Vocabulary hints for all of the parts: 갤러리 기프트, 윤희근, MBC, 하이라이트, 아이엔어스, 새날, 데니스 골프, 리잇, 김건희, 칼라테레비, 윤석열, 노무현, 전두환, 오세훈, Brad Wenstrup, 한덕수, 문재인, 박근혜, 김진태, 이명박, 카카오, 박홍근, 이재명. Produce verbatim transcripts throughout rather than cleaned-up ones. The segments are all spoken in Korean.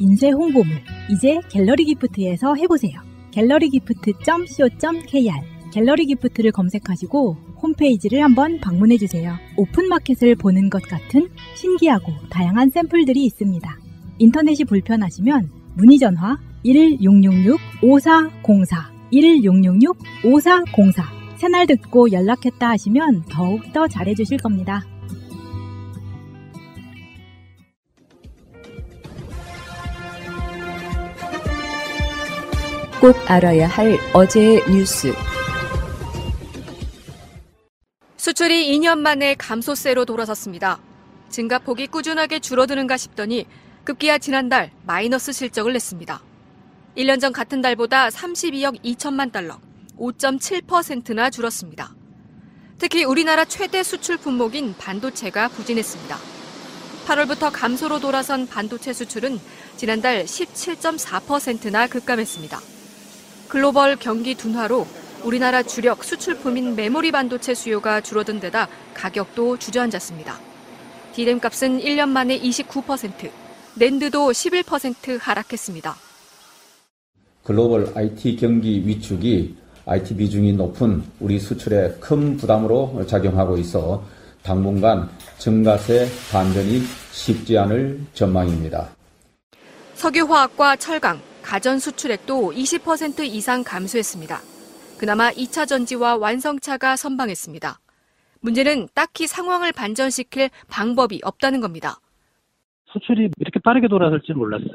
인쇄 홍보물, 이제 갤러리 기프트에서 해보세요. 갤러리 기프트 닷 씨오 닷 케이알 갤러리 기프트를 검색하시고 홈페이지를 한번 방문해주세요. 오픈마켓을 보는 것 같은 신기하고 다양한 샘플들이 있습니다. 인터넷이 불편하시면 문의전화 일육육육 오사공사 일육육육 오사공사 새날 듣고 연락했다 하시면 더욱더 잘해주실 겁니다. 꼭 알아야 할 어제의 뉴스. 수출이 이 년 만에 감소세로 돌아섰습니다. 증가폭이 꾸준하게 줄어드는가 싶더니 급기야 지난달 마이너스 실적을 냈습니다. 일 년 전 같은 달보다 삼십이억 이천만 달러, 오 점 칠 퍼센트나 줄었습니다. 특히 우리나라 최대 수출 품목인 반도체가 부진했습니다. 팔월부터 감소로 돌아선 반도체 수출은 지난달 십칠 점 사 퍼센트나 급감했습니다. 글로벌 경기 둔화로 우리나라 주력 수출품인 메모리 반도체 수요가 줄어든 데다 가격도 주저앉았습니다. 디램 값은 일 년 만에 이십구 퍼센트, 낸드도 십일 퍼센트 하락했습니다. 글로벌 아이티 경기 위축이 아이티 비중이 높은 우리 수출에 큰 부담으로 작용하고 있어 당분간 증가세 반전이 쉽지 않을 전망입니다. 석유화학과 철강, 가전 수출액도 이십 퍼센트 이상 감소했습니다. 그나마 이 차 전지와 완성차가 선방했습니다. 문제는 딱히 상황을 반전시킬 방법이 없다는 겁니다. 수출이 이렇게 빠르게 돌아설지 몰랐어요.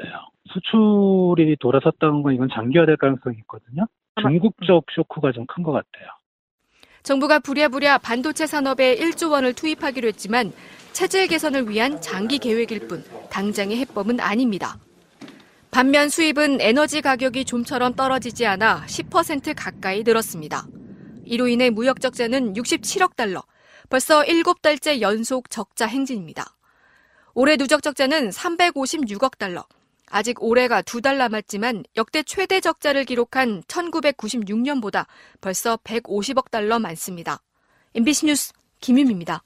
수출이 돌아섰다는 건 이건 장기화될 가능성이 있거든요. 전국적 쇼크가 좀 큰 것 같아요. 정부가 부랴부랴 반도체 산업에 일조 원을 투입하기로 했지만 체질 개선을 위한 장기 계획일 뿐 당장의 해법은 아닙니다. 반면 수입은 에너지 가격이 좀처럼 떨어지지 않아 십 퍼센트 가까이 늘었습니다. 이로 인해 무역 적자는 육십칠억 달러, 벌써 일곱 달째 연속 적자 행진입니다. 올해 누적 적자는 삼백오십육억 달러, 아직 올해가 두 달 남았지만 역대 최대 적자를 기록한 천구백구십육 년보다 벌써 백오십억 달러 많습니다. 엠비씨 뉴스 김윤미입니다.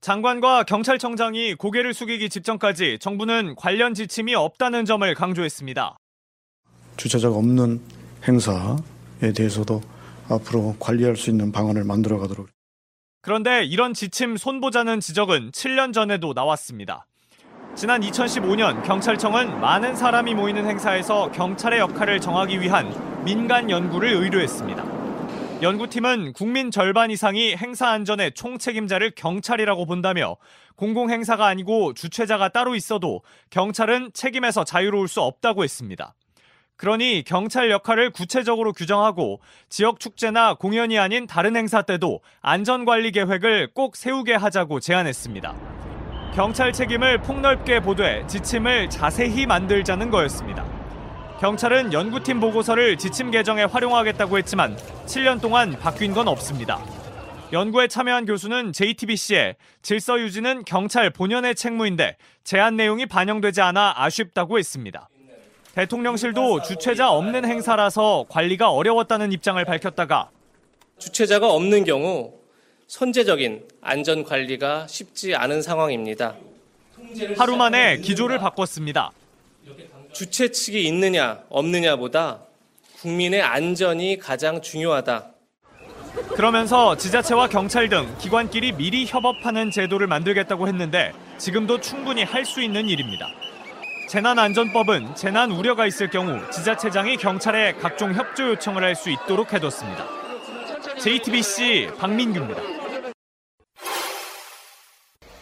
장관과 경찰청장이 고개를 숙이기 직전까지 정부는 관련 지침이 없다는 점을 강조했습니다. 주최자가 없는 행사에 대해서도 앞으로 관리할 수 있는 방안을 만들어 가도록. 그런데 이런 지침 손보자는 지적은 칠 년 전에도 나왔습니다. 지난 이천십오 년 경찰청은 많은 사람이 모이는 행사에서 경찰의 역할을 정하기 위한 민간 연구를 의뢰했습니다. 연구팀은 국민 절반 이상이 행사 안전의 총책임자를 경찰이라고 본다며 공공행사가 아니고 주최자가 따로 있어도 경찰은 책임에서 자유로울 수 없다고 했습니다. 그러니 경찰 역할을 구체적으로 규정하고 지역 축제나 공연이 아닌 다른 행사 때도 안전관리 계획을 꼭 세우게 하자고 제안했습니다. 경찰 책임을 폭넓게 보되 지침을 자세히 만들자는 거였습니다. 경찰은 연구팀 보고서를 지침 개정에 활용하겠다고 했지만 칠 년 동안 바뀐 건 없습니다. 연구에 참여한 교수는 제이티비씨에 질서 유지는 경찰 본연의 책무인데 제안 내용이 반영되지 않아 아쉽다고 했습니다. 대통령실도 주최자 없는 행사라서 관리가 어려웠다는 입장을 밝혔다가 주최자가 없는 경우 선제적인 안전 관리가 쉽지 않은 상황입니다. 하루 만에 기조를 바꿨습니다. 주최 측이 있느냐 없느냐보다 국민의 안전이 가장 중요하다. 그러면서 지자체와 경찰 등 기관끼리 미리 협업하는 제도를 만들겠다고 했는데 지금도 충분히 할 수 있는 일입니다. 재난안전법은 재난 우려가 있을 경우 지자체장이 경찰에 각종 협조 요청을 할 수 있도록 해뒀습니다. 제이티비씨 박민규입니다.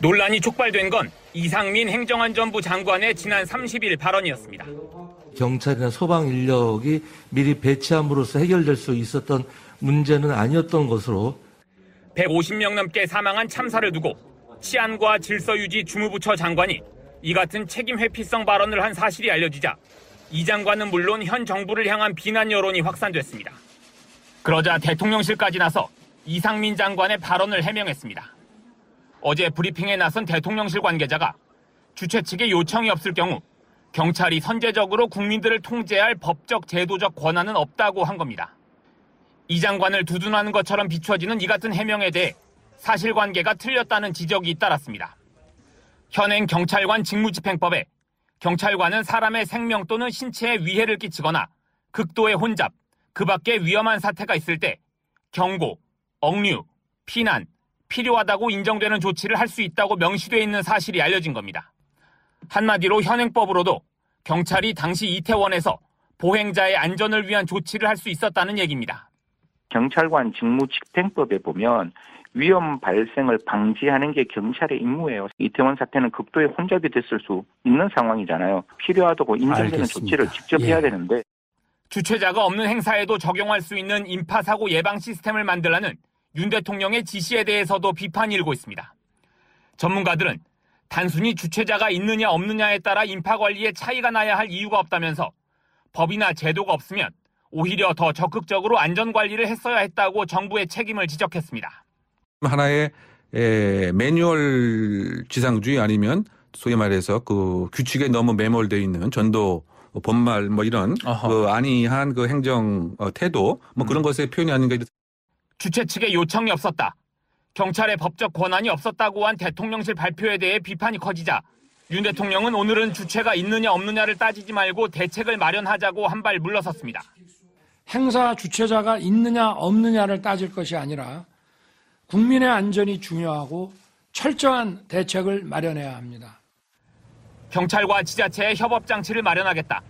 논란이 촉발된 건 이상민 행정안전부 장관의 지난 삼십 일 발언이었습니다. 경찰이나 소방 인력이 미리 배치함으로써 해결될 수 있었던 문제는 아니었던 것으로. 백오십 명 넘게 사망한 참사를 두고 치안과 질서유지 주무부처 장관이 이 같은 책임 회피성 발언을 한 사실이 알려지자 이 장관은 물론 현 정부를 향한 비난 여론이 확산됐습니다. 그러자 대통령실까지 나서 이상민 장관의 발언을 해명했습니다. 어제 브리핑에 나선 대통령실 관계자가 주최 측의 요청이 없을 경우 경찰이 선제적으로 국민들을 통제할 법적, 제도적 권한은 없다고 한 겁니다. 이 장관을 두둔하는 것처럼 비춰지는 이 같은 해명에 대해 사실관계가 틀렸다는 지적이 잇따랐습니다. 현행 경찰관 직무집행법에 경찰관은 사람의 생명 또는 신체에 위해를 끼치거나 극도의 혼잡, 그 밖의 위험한 사태가 있을 때 경고, 억류, 피난, 필요하다고 인정되는 조치를 할 수 있다고 명시되어 있는 사실이 알려진 겁니다. 한마디로 현행법으로도 경찰이 당시 이태원에서 보행자의 안전을 위한 조치를 할 수 있었다는 얘기입니다. 경찰관 직무집행법에 보면 위험 발생을 방지하는 게 경찰의 임무예요. 이태원 사태는 극도의 혼잡이 됐을 수 있는 상황이잖아요. 필요하다고 인정되는 알겠습니다. 조치를 직접 예. 해야 되는데. 주최자가 없는 행사에도 적용할 수 있는 인파사고 예방 시스템을 만들라는 윤 대통령의 지시에 대해서도 비판이 일고 있습니다. 전문가들은 단순히 주최자가 있느냐 없느냐에 따라 인파관리에 차이가 나야 할 이유가 없다면서 법이나 제도가 없으면 오히려 더 적극적으로 안전관리를 했어야 했다고 정부의 책임을 지적했습니다. 하나의 에, 매뉴얼 지상주의 아니면 소위 말해서 그 규칙에 너무 매몰되어 있는 전도 본말 뭐 이런 그 안이한 그 행정 태도 뭐 그런 음. 것의 표현이 아닌가. 주최 측의 요청이 없었다. 경찰의 법적 권한이 없었다고 한 대통령실 발표에 대해 비판이 커지자 윤 대통령은 오늘은 주체가 있느냐 없느냐를 따지지 말고 대책을 마련하자고 한발 물러섰습니다. 행사 주최자가 있느냐 없느냐를 따질 것이 아니라 국민의 안전이 중요하고 철저한 대책을 마련해야 합니다. 경찰과 지자체의 협업 장치를 마련하겠다.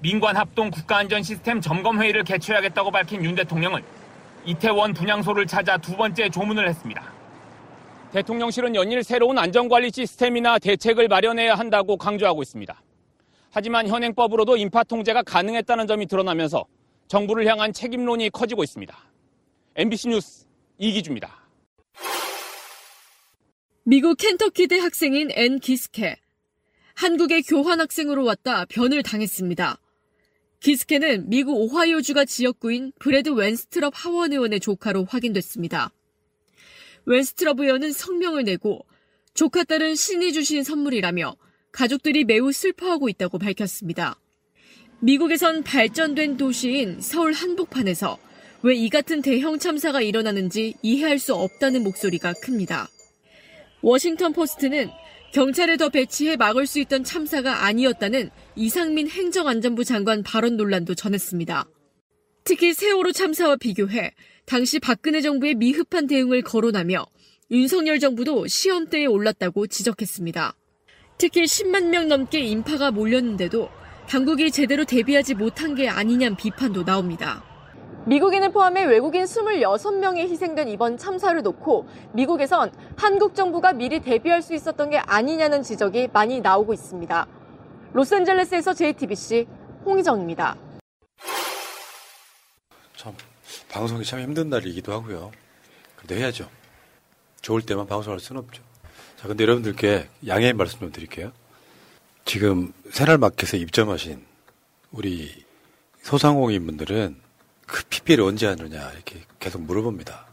민관 합동 국가안전시스템 점검회의를 개최하겠다고 밝힌 윤 대통령은 이태원 분향소를 찾아 두 번째 조문을 했습니다. 대통령실은 연일 새로운 안전관리 시스템이나 대책을 마련해야 한다고 강조하고 있습니다. 하지만 현행법으로도 인파 통제가 가능했다는 점이 드러나면서 정부를 향한 책임론이 커지고 있습니다. 엠비씨 뉴스 이기주입니다. 미국 켄터키대 학생인 앤 기스케. 한국에 교환학생으로 왔다 변을 당했습니다. 기스케는 미국 오하이오주가 지역구인 브래드 웬스트럽 하원 의원의 조카로 확인됐습니다. 웬스트럽 의원은 성명을 내고 조카 딸은 신이 주신 선물이라며 가족들이 매우 슬퍼하고 있다고 밝혔습니다. 미국에선 발전된 도시인 서울 한복판에서 왜 이 같은 대형 참사가 일어나는지 이해할 수 없다는 목소리가 큽니다. 워싱턴 포스트는 경찰을 더 배치해 막을 수 있던 참사가 아니었다는 이상민 행정안전부 장관 발언 논란도 전했습니다. 특히 세월호 참사와 비교해 당시 박근혜 정부의 미흡한 대응을 거론하며 윤석열 정부도 시험대에 올랐다고 지적했습니다. 특히 십만 명 넘게 인파가 몰렸는데도 당국이 제대로 대비하지 못한 게 아니냐는 비판도 나옵니다. 미국인을 포함해 외국인 이십육 명이 희생된 이번 참사를 놓고 미국에선 한국 정부가 미리 대비할 수 있었던 게 아니냐는 지적이 많이 나오고 있습니다. 로스앤젤레스에서 제이티비씨 홍희정입니다. 참 방송이 참 힘든 날이기도 하고요. 그래도 해야죠. 좋을 때만 방송할 수는 없죠. 자, 근데 여러분들께 양해의 말씀 좀 드릴게요. 지금 새날 마켓에 입점하신 우리 소상공인분들은 그 피피엘을 언제 하느냐 이렇게 계속 물어봅니다.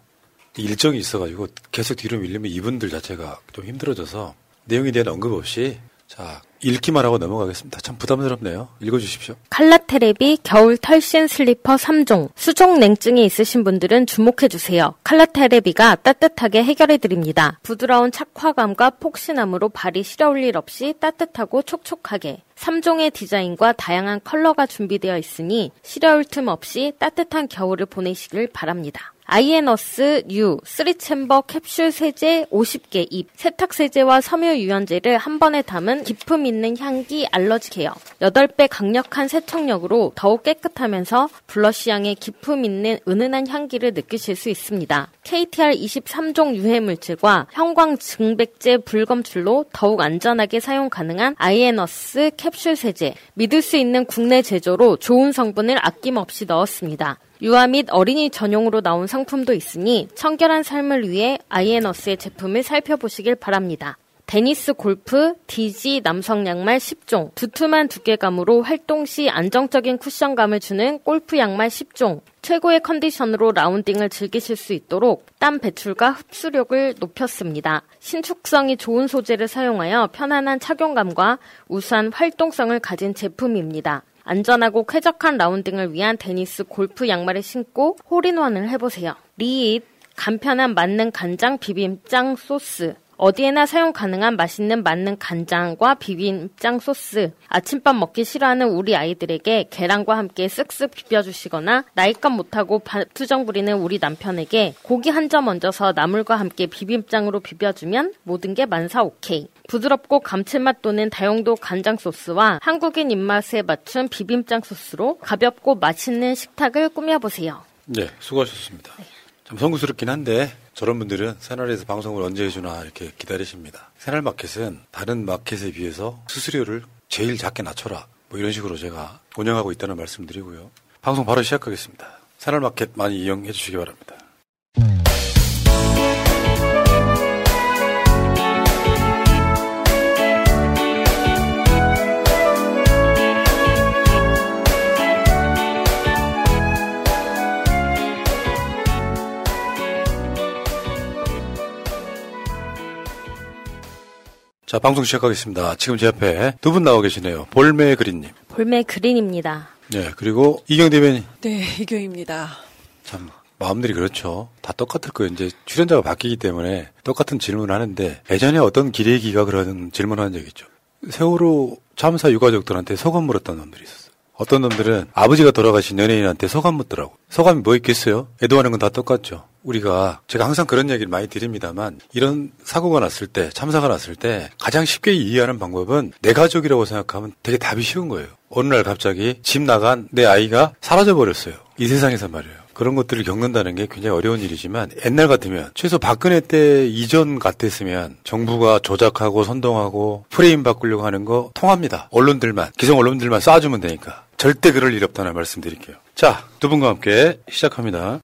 일정이 있어가지고 계속 뒤로 밀리면 이분들 자체가 좀 힘들어져서 내용에 대한 언급 없이 자 읽기만 하고 넘어가겠습니다. 참 부담스럽네요. 읽어주십시오. 칼라테레비 겨울 털신 슬리퍼 삼 종. 수족 냉증이 있으신 분들은 주목해주세요. 칼라테레비가 따뜻하게 해결해드립니다. 부드러운 착화감과 폭신함으로 발이 시려울 일 없이 따뜻하고 촉촉하게. 삼 종의 디자인과 다양한 컬러가 준비되어 있으니 시려울 틈 없이 따뜻한 겨울을 보내시길 바랍니다. 아이엔어스 U 쓰리 챔버 캡슐 세제 오십 개 잎, 세탁세제와 섬유 유연제를 한 번에 담은 기품 있는 향기 알러지 케어, 여덟 배 강력한 세척력으로 더욱 깨끗하면서 블러쉬 향의 기품 있는 은은한 향기를 느끼실 수 있습니다. 케이티알 이십삼 종 유해물질과 형광증백제 불검출로 더욱 안전하게 사용 가능한 아이엔어스 캡슐 세제, 믿을 수 있는 국내 제조로 좋은 성분을 아낌없이 넣었습니다. 유아 및 어린이 전용으로 나온 상품도 있으니 청결한 삶을 위해 아이엔어스의 제품을 살펴보시길 바랍니다. 데니스 골프, 디지 남성 양말 십 종, 두툼한 두께감으로 활동 시 안정적인 쿠션감을 주는 골프 양말 십 종, 최고의 컨디션으로 라운딩을 즐기실 수 있도록 땀 배출과 흡수력을 높였습니다. 신축성이 좋은 소재를 사용하여 편안한 착용감과 우수한 활동성을 가진 제품입니다. 안전하고 쾌적한 라운딩을 위한 데니스 골프 양말을 신고 홀인원을 해보세요. 리잇, 간편한 만능 간장 비빔장 소스, 어디에나 사용 가능한 맛있는 만능 간장과 비빔장 소스, 아침밥 먹기 싫어하는 우리 아이들에게 계란과 함께 쓱쓱 비벼주시거나 나이값 못하고 투정 부리는 우리 남편에게 고기 한 점 얹어서 나물과 함께 비빔장으로 비벼주면 모든 게 만사 오케이. 부드럽고 감칠맛 도는 다용도 간장 소스와 한국인 입맛에 맞춘 비빔장 소스로 가볍고 맛있는 식탁을 꾸며보세요. 네, 수고하셨습니다. 네. 참 성구스럽긴 한데 저런 분들은 새날에서 방송을 언제 해주나 이렇게 기다리십니다. 새날 마켓은 다른 마켓에 비해서 수수료를 제일 작게 낮춰라 뭐 이런 식으로 제가 운영하고 있다는 말씀드리고요. 방송 바로 시작하겠습니다. 새날 마켓 많이 이용해 주시기 바랍니다. 자, 방송 시작하겠습니다. 지금 제 앞에 두 분 나와 계시네요. 볼메 그린님. 볼메 그린입니다. 네, 그리고 이경 대변인. 네, 이경입니다. 참, 마음들이 그렇죠. 다 똑같을 거예요. 이제 출연자가 바뀌기 때문에 똑같은 질문을 하는데, 예전에 어떤 기레기가 그런 질문하는 적이 있죠. 세월호 참사 유가족들한테 소감 물었던 놈들이 있었어요. 어떤 놈들은 아버지가 돌아가신 연예인한테 소감 묻더라고. 소감이 뭐 있겠어요? 애도하는 건 다 똑같죠. 우리가 제가 항상 그런 얘기를 많이 드립니다만 이런 사고가 났을 때, 참사가 났을 때 가장 쉽게 이해하는 방법은 내 가족이라고 생각하면 되게 답이 쉬운 거예요. 어느 날 갑자기 집 나간 내 아이가 사라져버렸어요. 이 세상에서 말이에요. 그런 것들을 겪는다는 게 굉장히 어려운 일이지만 옛날 같으면 최소 박근혜 때 이전 같았으면 정부가 조작하고 선동하고 프레임 바꾸려고 하는 거 통합니다. 언론들만, 기성 언론들만 쏴주면 되니까. 절대 그럴 일 없다는 말씀 드릴게요. 자, 두 분과 함께 시작합니다.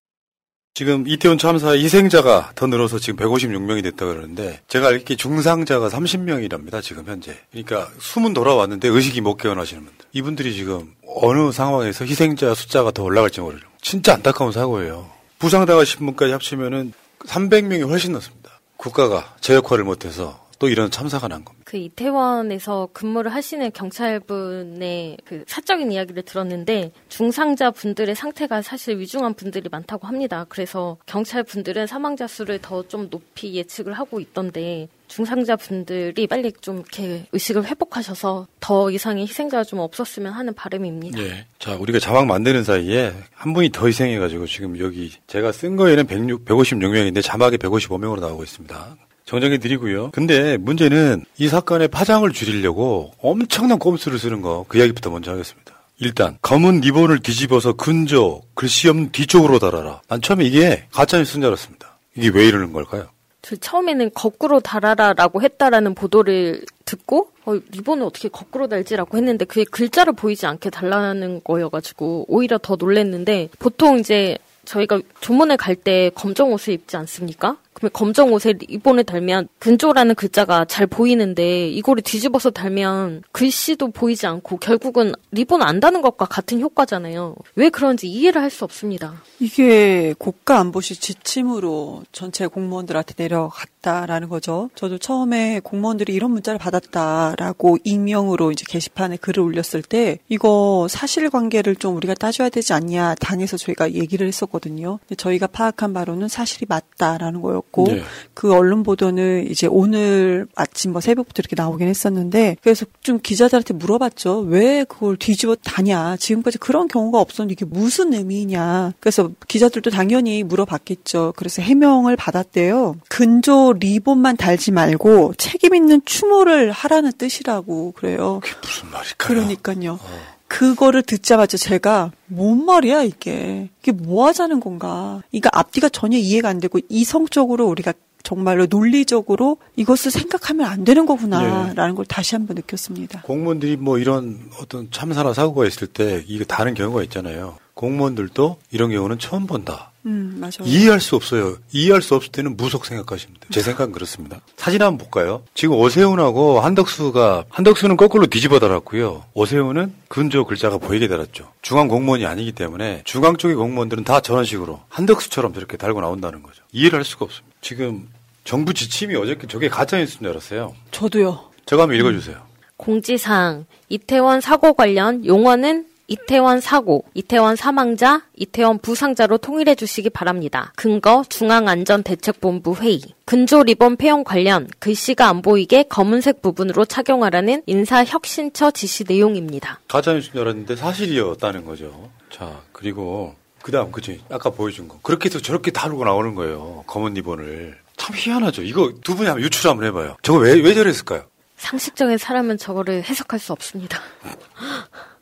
지금 이태원 참사 희생자가 더 늘어서 지금 백오십육 명이 됐다고 그러는데 제가 알기에 중상자가 삼십 명이랍니다. 지금 현재. 그러니까 숨은 돌아왔는데 의식이 못 깨어나시는 분들. 이분들이 지금 어느 상황에서 희생자 숫자가 더 올라갈지 모르죠. 진짜 안타까운 사고예요. 부상당하신 분까지 합치면은 삼백 명이 훨씬 넘습니다. 국가가 제 역할을 못해서 또 이런 참사가 난 겁니다. 그 이태원에서 근무를 하시는 경찰분의 그 사적인 이야기를 들었는데 중상자분들의 상태가 사실 위중한 분들이 많다고 합니다. 그래서 경찰분들은 사망자 수를 더 좀 높이 예측을 하고 있던데 중상자분들이 빨리 좀 이렇게 의식을 회복하셔서 더 이상의 희생자가 좀 없었으면 하는 바람입니다. 네. 자, 우리가 자막 만드는 사이에 한 분이 더 희생해가지고 지금 여기 제가 쓴 거에는 백오십육 명인데 자막이 백오십오 명으로 나오고 있습니다. 정정해 드리고요. 근데 문제는 이 사건의 파장을 줄이려고 엄청난 꼼수를 쓰는 거, 그 이야기부터 먼저 하겠습니다. 일단 검은 리본을 뒤집어서 근저, 글씨 없는 뒤쪽으로 달아라. 난 처음에 이게 가짜뉴스인 줄 알았습니다. 이게 왜 이러는 걸까요? 저 처음에는 거꾸로 달아라라고 했다라는 보도를 듣고 어, 리본을 어떻게 거꾸로 달지라고 했는데 그게 글자를 보이지 않게 달라는 거여가지고 오히려 더 놀랐는데 보통 이제 저희가 조문에 갈 때 검정 옷을 입지 않습니까? 그러면 검정 옷에 리본을 달면 근조라는 글자가 잘 보이는데 이거를 뒤집어서 달면 글씨도 보이지 않고 결국은 리본 안 다는 것과 같은 효과잖아요. 왜 그런지 이해를 할 수 없습니다. 이게 고가 안보실 지침으로 전체 공무원들한테 내려갔다라는 거죠. 저도 처음에 공무원들이 이런 문자를 받았다라고 익명으로 이제 게시판에 글을 올렸을 때 이거 사실관계를 좀 우리가 따져야 되지 않냐 당에서 저희가 얘기를 했었거든요. 근데 저희가 파악한 바로는 사실이 맞다라는 거예요. 네. 그 언론 보도는 이제 오늘 아침 뭐 새벽부터 이렇게 나오긴 했었는데 그래서 좀 기자들한테 물어봤죠. 왜 그걸 뒤집어 다냐. 지금까지 그런 경우가 없었는데 이게 무슨 의미냐. 그래서 기자들도 당연히 물어봤겠죠. 그래서 해명을 받았대요. 근조 리본만 달지 말고 책임 있는 추모를 하라는 뜻이라고 그래요. 그게 무슨 말일까요? 그러니까요. 어. 그거를 듣자마자 제가 뭔 말이야 이게 이게 뭐 하자는 건가 그러니까 앞뒤가 전혀 이해가 안 되고 이성적으로 우리가 정말로 논리적으로 이것을 생각하면 안 되는 거구나 네. 라는 걸 다시 한번 느꼈습니다. 공무원들이 뭐 이런 어떤 참사나 사고가 있을 때 이게 다른 경우가 있잖아요. 공무원들도 이런 경우는 처음 본다 음, 맞아요. 이해할 수 없어요. 이해할 수 없을 때는 무속 생각하시면 돼요. 제 생각은 그렇습니다. 사진 한번 볼까요? 지금 오세훈하고 한덕수가, 한덕수는 거꾸로 뒤집어 달았고요. 오세훈은 근저 글자가 보이게 달았죠. 중앙 공무원이 아니기 때문에 중앙 쪽의 공무원들은 다 저런 식으로 한덕수처럼 저렇게 달고 나온다는 거죠. 이해를 할 수가 없습니다. 지금 정부 지침이 어저께 저게 가짜뉴스인 줄 알았어요. 저도요. 제가 한번 읽어주세요. 공지사항, 이태원 사고 관련 용어는 이태원 사고, 이태원 사망자, 이태원 부상자로 통일해 주시기 바랍니다. 근거 중앙안전대책본부 회의. 근조 리본 폐용 관련 글씨가 안 보이게 검은색 부분으로 착용하라는 인사혁신처 지시 내용입니다. 가짜뉴스인 줄 알았는데 사실이었다는 거죠. 자, 그리고 그 다음 그치? 아까 보여준 거. 그렇게 해서 저렇게 다루고 나오는 거예요. 검은 리본을. 참 희한하죠. 이거 두 분이 한번 유추를 한번 해봐요. 저거 왜, 왜 저랬을까요? 상식적인 사람은 저거를 해석할 수 없습니다.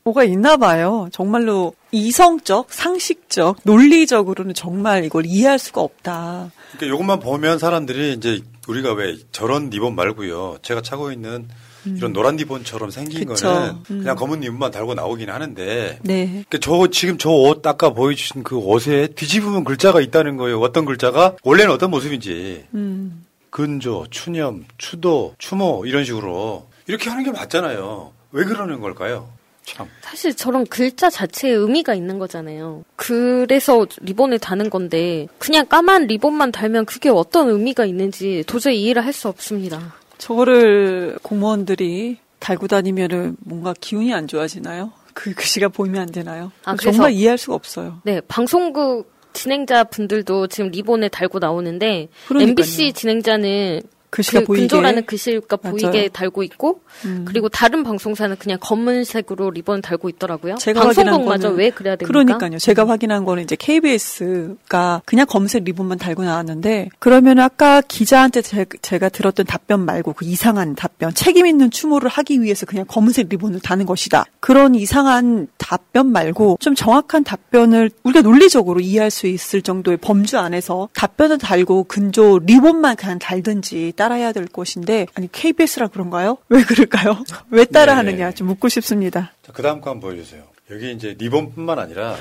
뭐가 있나 봐요. 정말로 이성적, 상식적, 논리적으로는 정말 이걸 이해할 수가 없다. 그러니까 이것만 보면 사람들이 이제 우리가 왜 저런 리본 말고요. 제가 차고 있는 음. 이런 노란 리본처럼 생긴 그쵸. 거는 그냥 음. 검은 리본만 달고 나오긴 하는데 네. 그러니까 저 지금 저 옷 아까 보여주신 그 옷에 뒤집으면 글자가 있다는 거예요. 어떤 글자가 원래는 어떤 모습인지. 음. 근조, 추념, 추도, 추모 이런 식으로 이렇게 하는 게 맞잖아요. 왜 그러는 걸까요? 참. 사실 저런 글자 자체에 의미가 있는 거잖아요. 그래서 리본을 다는 건데 그냥 까만 리본만 달면 그게 어떤 의미가 있는지 도저히 이해를 할 수 없습니다. 저거를 공무원들이 달고 다니면은 뭔가 기운이 안 좋아지나요? 그 글씨가 보이면 안 되나요? 아, 정말 이해할 수가 없어요. 네, 방송국 진행자분들도 지금 리본에 달고 나오는데 그러니까요. 엠비씨 진행자는 글씨가 그 보이게. 근조라는 글씨가 보이게 맞아요. 달고 있고 음. 그리고 다른 방송사는 그냥 검은색으로 리본 달고 있더라고요. 제가 방송국마저 왜 그래야 됩니까? 그러니까요. 제가 확인한 거는 이제 케이비에스가 그냥 검은색 리본만 달고 나왔는데 그러면 아까 기자한테 제, 제가 들었던 답변 말고 그 이상한 답변 책임 있는 추모를 하기 위해서 그냥 검은색 리본을 다는 것이다. 그런 이상한 답변 말고 좀 정확한 답변을 우리가 논리적으로 이해할 수 있을 정도의 범주 안에서 답변을 달고 근조 리본만 그냥 달든지 따라야 될 것인데 아니 케이비에스라 그런가요? 왜 그럴까요? 왜 따라하느냐 좀 묻고 싶습니다. 자, 그다음 거 한번 보여주세요. 여기 이제 리본뿐만 아니라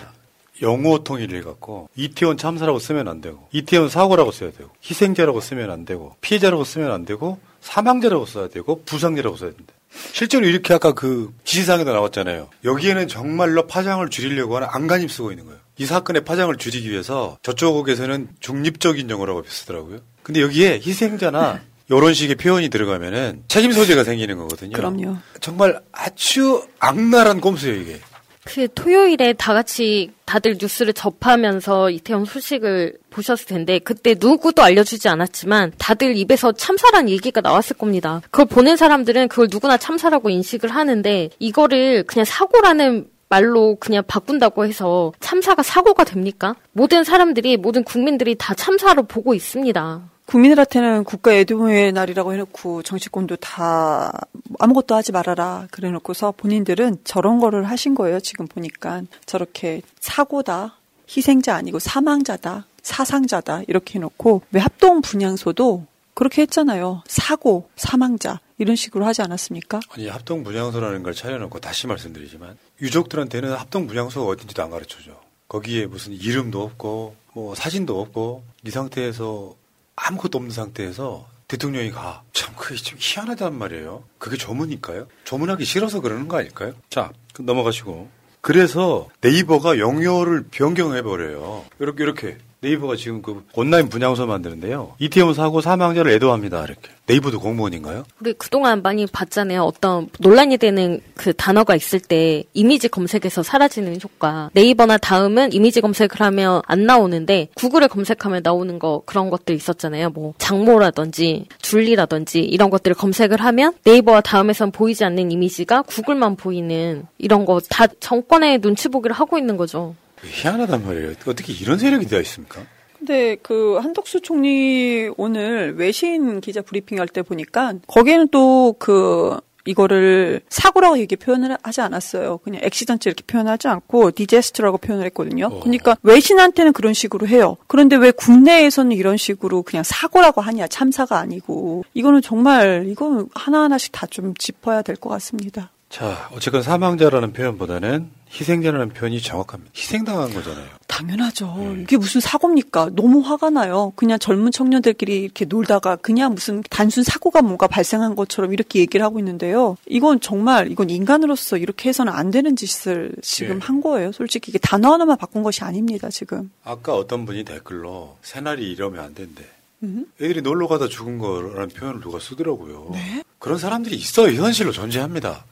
영어 통일을 갖고 이태원 참사라고 쓰면 안 되고 이태원 사고라고 써야 되고 희생자라고 쓰면 안 되고 피해자라고 쓰면 안 되고 사망자라고 써야 되고 부상자라고 써야 된다. 실제로 이렇게 아까 그 지시사항에도 나왔잖아요. 여기에는 정말로 파장을 줄이려고 하는 안간힘 쓰고 있는 거예요. 이 사건의 파장을 줄이기 위해서 저쪽에서는 중립적인 영어라고 쓰더라고요. 근데 여기에 희생자나 이런 식의 표현이 들어가면은 책임 소재가 생기는 거거든요. 그럼요. 정말 아주 악랄한 꼼수예요, 이게. 그 토요일에 다 같이 다들 뉴스를 접하면서 이태원 소식을 보셨을 텐데 그때 누구도 알려주지 않았지만 다들 입에서 참사란 얘기가 나왔을 겁니다. 그걸 보는 사람들은 그걸 누구나 참사라고 인식을 하는데 이거를 그냥 사고라는 말로 그냥 바꾼다고 해서 참사가 사고가 됩니까? 모든 사람들이, 모든 국민들이 다 참사로 보고 있습니다. 국민들한테는 국가 애도의 날이라고 해놓고 정치권도 다 아무것도 하지 말아라 그래놓고서 본인들은 저런 거를 하신 거예요. 지금 보니까 저렇게 사고다, 희생자 아니고 사망자다, 사상자다 이렇게 해놓고 왜 합동 분향소도 그렇게 했잖아요. 사고, 사망자 이런 식으로 하지 않았습니까? 아니 합동 분향소라는 걸 차려놓고 다시 말씀드리지만 유족들한테는 합동 분향소가 어딘지도 안 가르쳐줘. 거기에 무슨 이름도 없고 뭐 사진도 없고 이 상태에서 아무것도 없는 상태에서 대통령이 가. 참 그게 좀 희한하단 말이에요. 그게 조문일까요? 조문하기 싫어서 그러는 거 아닐까요? 자 넘어가시고. 그래서 네이버가 영어를 변경해버려요. 이렇게 이렇게. 네이버가 지금 그 온라인 분향소 만드는데요. 이태원 사고 사망자를 애도합니다. 이렇게. 네이버도 공무원인가요? 우리 그동안 많이 봤잖아요. 어떤 논란이 되는 그 단어가 있을 때 이미지 검색에서 사라지는 효과. 네이버나 다음은 이미지 검색을 하면 안 나오는데 구글에 검색하면 나오는 거 그런 것들 있었잖아요. 뭐 장모라든지 줄리라든지 이런 것들을 검색을 하면 네이버와 다음에선 보이지 않는 이미지가 구글만 보이는 이런 거 다 정권의 눈치 보기를 하고 있는 거죠. 희한하단 말이에요. 어떻게 이런 세력이 되어 있습니까? 근데 그 한덕수 총리 오늘 외신 기자 브리핑 할 때 보니까 거기에는 또 그 이거를 사고라고 이렇게 표현을 하지 않았어요. 그냥 액시던트 이렇게 표현하지 않고 디제스트라고 표현을 했거든요. 어. 그러니까 외신한테는 그런 식으로 해요. 그런데 왜 국내에서는 이런 식으로 그냥 사고라고 하냐. 참사가 아니고. 이거는 정말 이건 하나하나씩 다 좀 짚어야 될 것 같습니다. 자, 어쨌건 사망자라는 표현보다는 희생자라는 표현이 정확합니다. 희생당한 거잖아요. 당연하죠. 네. 이게 무슨 사고입니까? 너무 화가 나요. 그냥 젊은 청년들끼리 이렇게 놀다가 그냥 무슨 단순 사고가 뭔가 발생한 것처럼 이렇게 얘기를 하고 있는데요. 이건 정말 이건 인간으로서 이렇게 해서는 안 되는 짓을 지금 네. 한 거예요. 솔직히 이게 단어 하나만 바꾼 것이 아닙니다. 지금. 아까 어떤 분이 댓글로 새날이 이러면 안 된대. 음? 애들이 놀러 가다 죽은 거라는 표현을 누가 쓰더라고요. 네? 그런 사람들이 있어요. 현실로 존재합니다.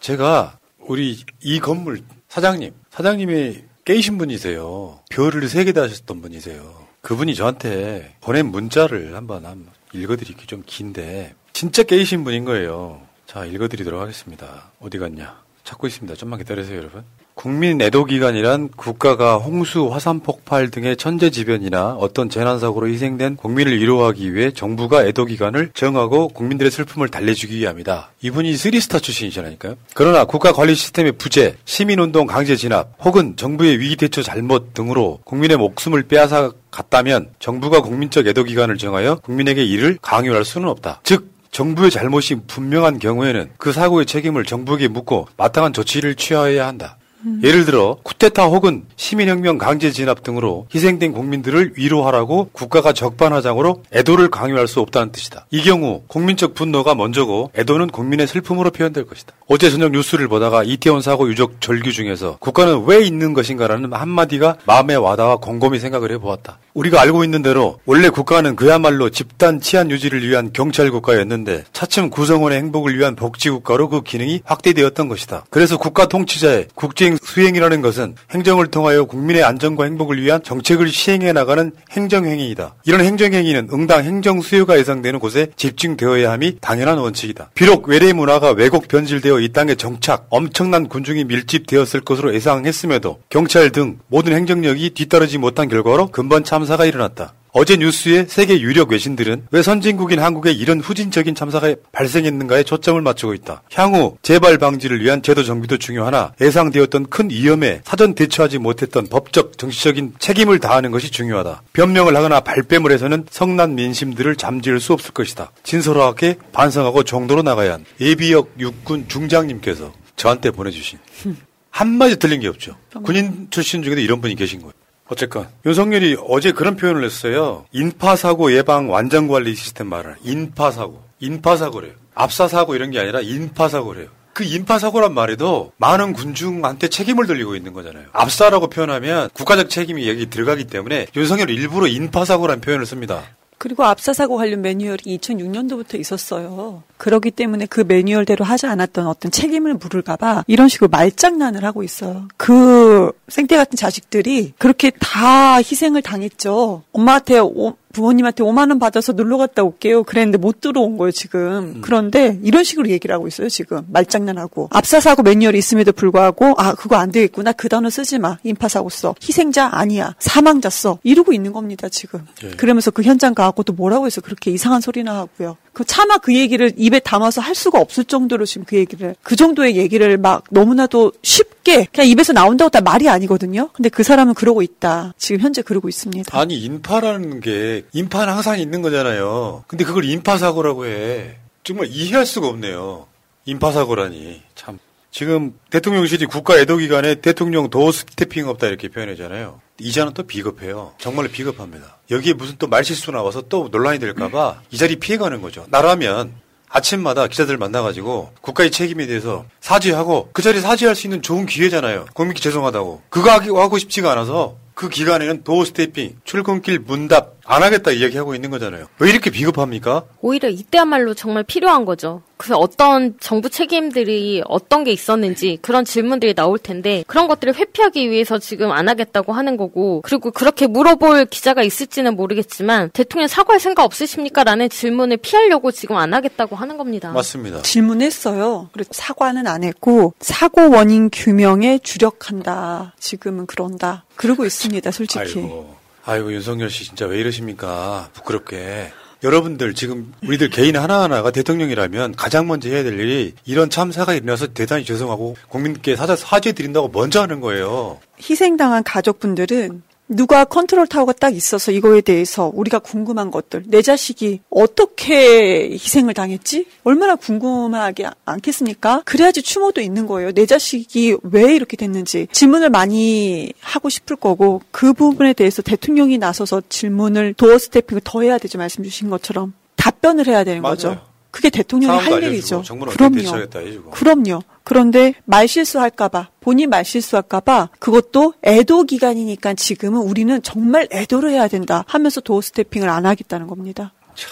제가 우리 이 건물 사장님, 사장님이 게이신 분이세요. 별을 세 개 다셨던 분이세요. 그분이 저한테 보낸 문자를 한번, 한번 읽어드리기 좀 긴데 진짜 게이신 분인 거예요. 자, 읽어드리도록 하겠습니다. 어디 갔냐? 찾고 있습니다. 좀만 기다리세요, 여러분. 국민 애도기간이란 국가가 홍수, 화산 폭발 등의 천재지변이나 어떤 재난사고로 희생된 국민을 위로하기 위해 정부가 애도기간을 정하고 국민들의 슬픔을 달래주기 위함이다. 이분이 쓰리스타 출신이시라니까요. 그러나 국가관리 시스템의 부재, 시민운동 강제 진압 혹은 정부의 위기대처 잘못 등으로 국민의 목숨을 빼앗아 갔다면 정부가 국민적 애도기간을 정하여 국민에게 이를 강요할 수는 없다. 즉 정부의 잘못이 분명한 경우에는 그 사고의 책임을 정부에게 묻고 마땅한 조치를 취하여야 한다. 예를 들어 쿠데타 혹은 시민혁명 강제 진압 등으로 희생된 국민들을 위로하라고 국가가 적반하장으로 애도를 강요할 수 없다는 뜻이다. 이 경우 국민적 분노가 먼저고 애도는 국민의 슬픔으로 표현될 것이다. 어제 저녁 뉴스를 보다가 이태원 사고 유족 절규 중에서 국가는 왜 있는 것인가라는 한마디가 마음에 와닿아 곰곰이 생각을 해보았다. 우리가 알고 있는 대로 원래 국가는 그야말로 집단 치안 유지를 위한 경찰 국가였는데 차츰 구성원의 행복을 위한 복지국가로 그 기능이 확대되었던 것이다. 그래서 국가 통치자의 국제인 수행이라는 것은 행정을 통하여 국민의 안전과 행복을 위한 정책을 시행해 나가는 행정행위이다. 이런 행정행위는 응당 행정수요가 예상되는 곳에 집중되어야 함이 당연한 원칙이다. 비록 외래 문화가 왜곡 변질되어 이 땅에 정착, 엄청난 군중이 밀집되었을 것으로 예상했음에도 경찰 등 모든 행정력이 뒤따르지 못한 결과로 근본 참사가 일어났다. 어제 뉴스의 세계 유력 외신들은 왜 선진국인 한국의 이런 후진적인 참사가 발생했는가에 초점을 맞추고 있다. 향후 재발 방지를 위한 제도 정비도 중요하나 예상되었던 큰 위험에 사전 대처하지 못했던 법적, 정치적인 책임을 다하는 것이 중요하다. 변명을 하거나 발뺌을 해서는 성난 민심들을 잠재울 수 없을 것이다. 진솔하게 반성하고 정도로 나가야 한 예비역 육군 중장님께서 저한테 보내주신 한마디 틀린 게 없죠. 군인 출신 중에도 이런 분이 계신 거예요. 어쨌건 윤석열이 어제 그런 표현을 했어요. 인파사고 예방 완전관리 시스템 말하는 인파사고. 인파사고래요. 압사사고 이런 게 아니라 인파사고래요. 그 인파사고란 말에도 많은 군중한테 책임을 돌리고 있는 거잖아요. 압사라고 표현하면 국가적 책임이 여기 들어가기 때문에 윤석열이 일부러 인파사고라는 표현을 씁니다. 그리고 압사사고 관련 매뉴얼이 이천육 년도부터 있었어요. 그렇기 때문에 그 매뉴얼대로 하지 않았던 어떤 책임을 물을까 봐 이런 식으로 말장난을 하고 있어요. 그 생태 같은 자식들이 그렇게 다 희생을 당했죠. 엄마한테 오, 부모님한테 오만 원 받아서 놀러 갔다 올게요. 그랬는데 못 들어온 거예요, 지금. 음. 그런데 이런 식으로 얘기를 하고 있어요, 지금. 말장난하고. 압사사고 매뉴얼이 있음에도 불구하고 아, 그거 안 되겠구나. 그 단어 쓰지 마. 인파사고 써. 희생자 아니야. 사망자 써. 이러고 있는 겁니다, 지금. 예. 그러면서 그 현장 가고 또 뭐라고 해서 그렇게 이상한 소리나 하고요. 그 차마 그 얘기를 입에 담아서 할 수가 없을 정도로 지금 그 얘기를 그 정도의 얘기를 막 너무나도 쉽게 그냥 입에서 나온다고 다 말이 아니거든요. 근데 그 사람은 그러고 있다. 지금 현재 그러고 있습니다. 아니 인파라는 게 인파는 항상 있는 거잖아요. 근데 그걸 인파사고라고 해. 정말 이해할 수가 없네요. 인파사고라니 참. 지금 대통령실이 국가 애도기간에 대통령 도어 스태핑 없다 이렇게 표현했잖아요. 이자는 또 비겁해요. 정말로 비겁합니다. 여기에 무슨 또 말실수 나와서 또 논란이 될까 봐 이 자리 피해가는 거죠. 나라면 아침마다 기자들 만나가지고 국가의 책임에 대해서 사죄하고 그 자리 사죄할 수 있는 좋은 기회잖아요. 국민께 죄송하다고. 그거 하고 싶지가 않아서 그 기간에는 도어 스태핑, 출근길 문답 안 하겠다 이야기하고 있는 거잖아요. 왜 이렇게 비겁합니까? 오히려 이때야말로 정말 필요한 거죠. 그래서 어떤 정부 책임들이 어떤 게 있었는지 그런 질문들이 나올 텐데 그런 것들을 회피하기 위해서 지금 안 하겠다고 하는 거고 그리고 그렇게 물어볼 기자가 있을지는 모르겠지만 대통령 사과할 생각 없으십니까? 라는 질문을 피하려고 지금 안 하겠다고 하는 겁니다. 맞습니다. 질문했어요. 그리고 사과는 안 했고 사고 원인 규명에 주력한다. 지금은 그런다. 그러고 있습니다. 솔직히. 아이고. 아이고 윤석열 씨 진짜 왜 이러십니까? 부끄럽게. 여러분들 지금 우리들 개인 하나하나가 대통령이라면 가장 먼저 해야 될 일이 이런 참사가 일어나서 대단히 죄송하고 국민께 사죄 드린다고 먼저 하는 거예요. 희생당한 가족분들은 누가 컨트롤 타워가 딱 있어서 이거에 대해서 우리가 궁금한 것들, 내 자식이 어떻게 희생을 당했지? 얼마나 궁금하게 않겠습니까? 그래야지 추모도 있는 거예요. 내 자식이 왜 이렇게 됐는지 질문을 많이 하고 싶을 거고, 그 부분에 대해서 대통령이 나서서 질문을, 도어 스태핑을 더 해야 되지, 말씀 주신 것처럼 답변을 해야 되는 맞아요. 거죠. 그게 대통령이 할 일이죠. 그럼요. 그럼요. 그런데 말실수할까봐, 본인 말실수할까봐, 그것도 애도 기간이니까 지금은 우리는 정말 애도를 해야 된다 하면서 도어 스태핑을 안 하겠다는 겁니다. 참,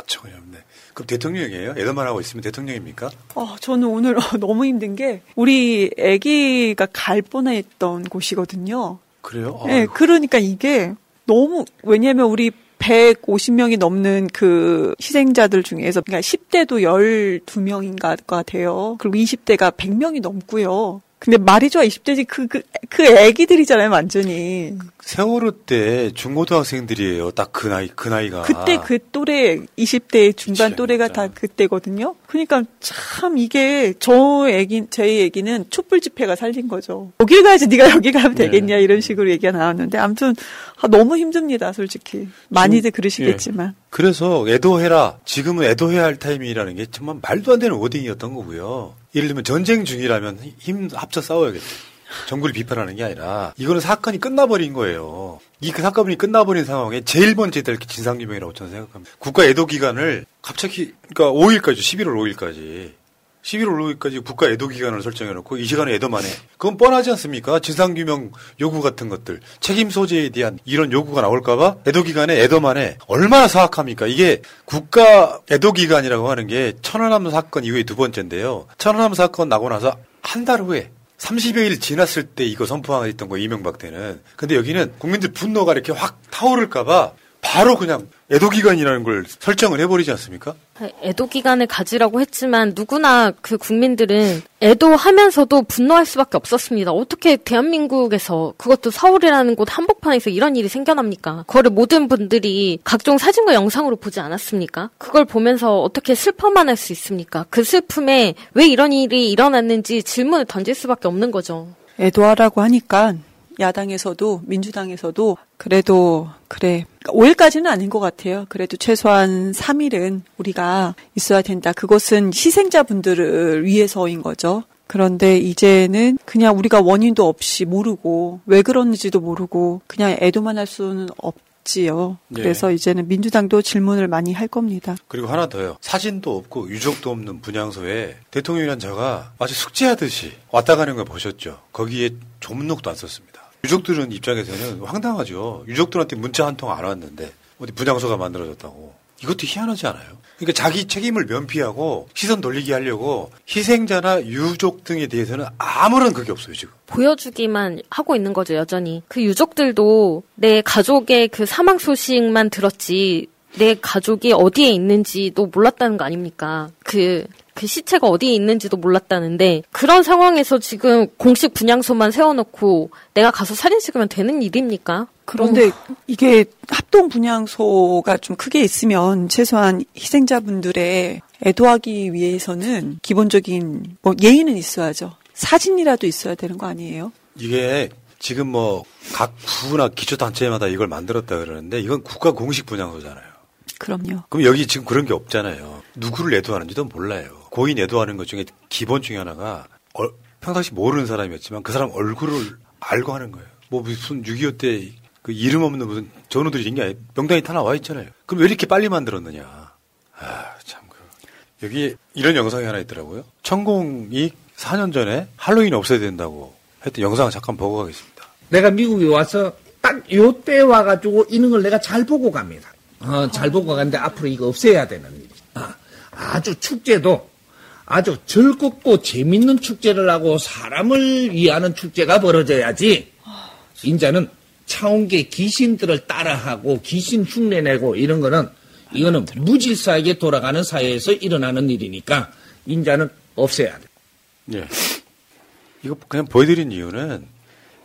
어처구니 없네. 그럼 대통령이에요? 애도만 하고 있으면 대통령입니까? 어, 저는 오늘 너무 힘든 게 우리 아기가 갈 뻔했던 곳이거든요. 그래요? 네, 그러니까 이게 너무, 왜냐하면 우리 백오십 명이 넘는 그 희생자들 중에서, 그러니까 십 대도 열두 명인가가 돼요. 그리고 이십 대가 백 명이 넘고요. 근데 말이죠, 이십 대지 그, 그, 그 애기들이잖아요, 완전히. 세월호 때 중고등학생들이에요. 딱 그 나이, 그 나이가. 그때 그 또래, 이십 대 중반 또래가 다 그때거든요. 그러니까 참 이게 저 애기, 제 애기는 촛불 집회가 살린 거죠. 여길 가야지 네가 여기 가면 되겠냐, 네. 이런 식으로 얘기가 나왔는데, 아무튼 아, 너무 힘듭니다, 솔직히. 많이들 그러시겠지만. 예. 그래서 애도해라. 지금은 애도해야 할 타이밍이라는 게 정말 말도 안 되는 워딩이었던 거고요. 예를 들면 전쟁 중이라면 힘 합쳐 싸워야겠다. 정부를 비판하는 게 아니라 이거는 사건이 끝나버린 거예요. 이 그 사건이 끝나버린 상황에 제일 먼저 될 게 진상규명이라고 저는 생각합니다. 국가 애도 기간을 갑자기, 그러니까 오일까지, 십일월 오일까지. 십일월 오일까지 국가 애도 기간을 설정해놓고 이 시간에 애도만 해. 그건 뻔하지 않습니까? 진상규명 요구 같은 것들, 책임 소재에 대한 이런 요구가 나올까봐 애도 기간에 애도만 해. 얼마나 사악합니까? 이게 국가 애도 기간이라고 하는 게 천안함 사건 이후에 두 번째인데요. 천안함 사건 나고 나서 한 달 후에 삼십여 일 지났을 때 이거 선포했던 거, 이명박 때는. 근데 여기는 국민들 분노가 이렇게 확 타오를까봐 바로 그냥 애도기간이라는 걸 설정을 해버리지 않습니까? 애도기간을 가지라고 했지만 누구나 그 국민들은 애도하면서도 분노할 수밖에 없었습니다. 어떻게 대한민국에서, 그것도 서울이라는 곳 한복판에서 이런 일이 생겨납니까? 그거를 모든 분들이 각종 사진과 영상으로 보지 않았습니까? 그걸 보면서 어떻게 슬퍼만 할 수 있습니까? 그 슬픔에 왜 이런 일이 일어났는지 질문을 던질 수밖에 없는 거죠. 애도하라고 하니까 야당에서도 민주당에서도 그래도 그래, 오일까지는 아닌 것 같아요. 그래도 최소한 삼 일은 우리가 있어야 된다. 그것은 희생자분들을 위해서인 거죠. 그런데 이제는 그냥 우리가 원인도 없이 모르고 왜 그런지도 모르고 그냥 애도만 할 수는 없지요. 그래서 네. 이제는 민주당도 질문을 많이 할 겁니다. 그리고 하나 더요. 사진도 없고 유족도 없는 분향소에 대통령이란 자가 마치 숙제하듯이 왔다 가는 걸 보셨죠. 거기에 조문록도 안 썼습니다. 유족들은 입장에서는 황당하죠. 유족들한테 문자 한 통 안 왔는데 어디 분향소가 만들어졌다고. 이것도 희한하지 않아요? 그러니까 자기 책임을 면피하고 시선 돌리게 하려고 희생자나 유족 등에 대해서는 아무런 그게 없어요, 지금. 보여주기만 하고 있는 거죠, 여전히. 그 유족들도 내 가족의 그 사망 소식만 들었지 내 가족이 어디에 있는지도 몰랐다는 거 아닙니까? 그... 그 시체가 어디에 있는지도 몰랐다는데, 그런 상황에서 지금 공식 분향소만 세워놓고 내가 가서 사진 찍으면 되는 일입니까? 그런데 이게 합동 분향소가 좀 크게 있으면 최소한 희생자분들의 애도하기 위해서는 기본적인 뭐 예의는 있어야죠. 사진이라도 있어야 되는 거 아니에요? 이게 지금 뭐 각 부나 기초단체마다 이걸 만들었다 그러는데 이건 국가 공식 분향소잖아요. 그럼요. 그럼 여기 지금 그런 게 없잖아요. 누구를 애도하는지도 몰라요. 고인 애도하는 것 중에 기본 중에 하나가 어, 평상시 모르는 사람이었지만 그 사람 얼굴을 알고 하는 거예요. 뭐 무슨 육이오 때 그 이름 없는 무슨 전우들이 있는 게 아니에요. 명단이 다 나와 있잖아요. 그럼 왜 이렇게 빨리 만들었느냐. 아, 참. 여기 이런 영상이 하나 있더라고요. 천공이 사 년 전에 할로윈 없애야 된다고 했던 영상을 잠깐 보고 가겠습니다. 내가 미국에 와서 딱 요때 와가지고 이런 걸 내가 잘 보고 갑니다. 어, 잘 보고 가는데 앞으로 이거 없애야 되는 일이. 아, 아주 축제도 아주 즐겁고 재밌는 축제를 하고 사람을 위하는 축제가 벌어져야지. 인자는 차원계 귀신들을 따라하고 귀신 흉내내고 이런 거는, 이거는 무질서하게 돌아가는 사회에서 일어나는 일이니까 인자는 없애야 돼. 예. 이거 그냥 보여드린 이유는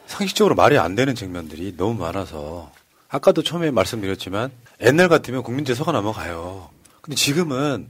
상식적으로 말이 안 되는 장면들이 너무 많아서, 아까도 처음에 말씀드렸지만 옛날 같으면 국민재서가 넘어가요. 근데 지금은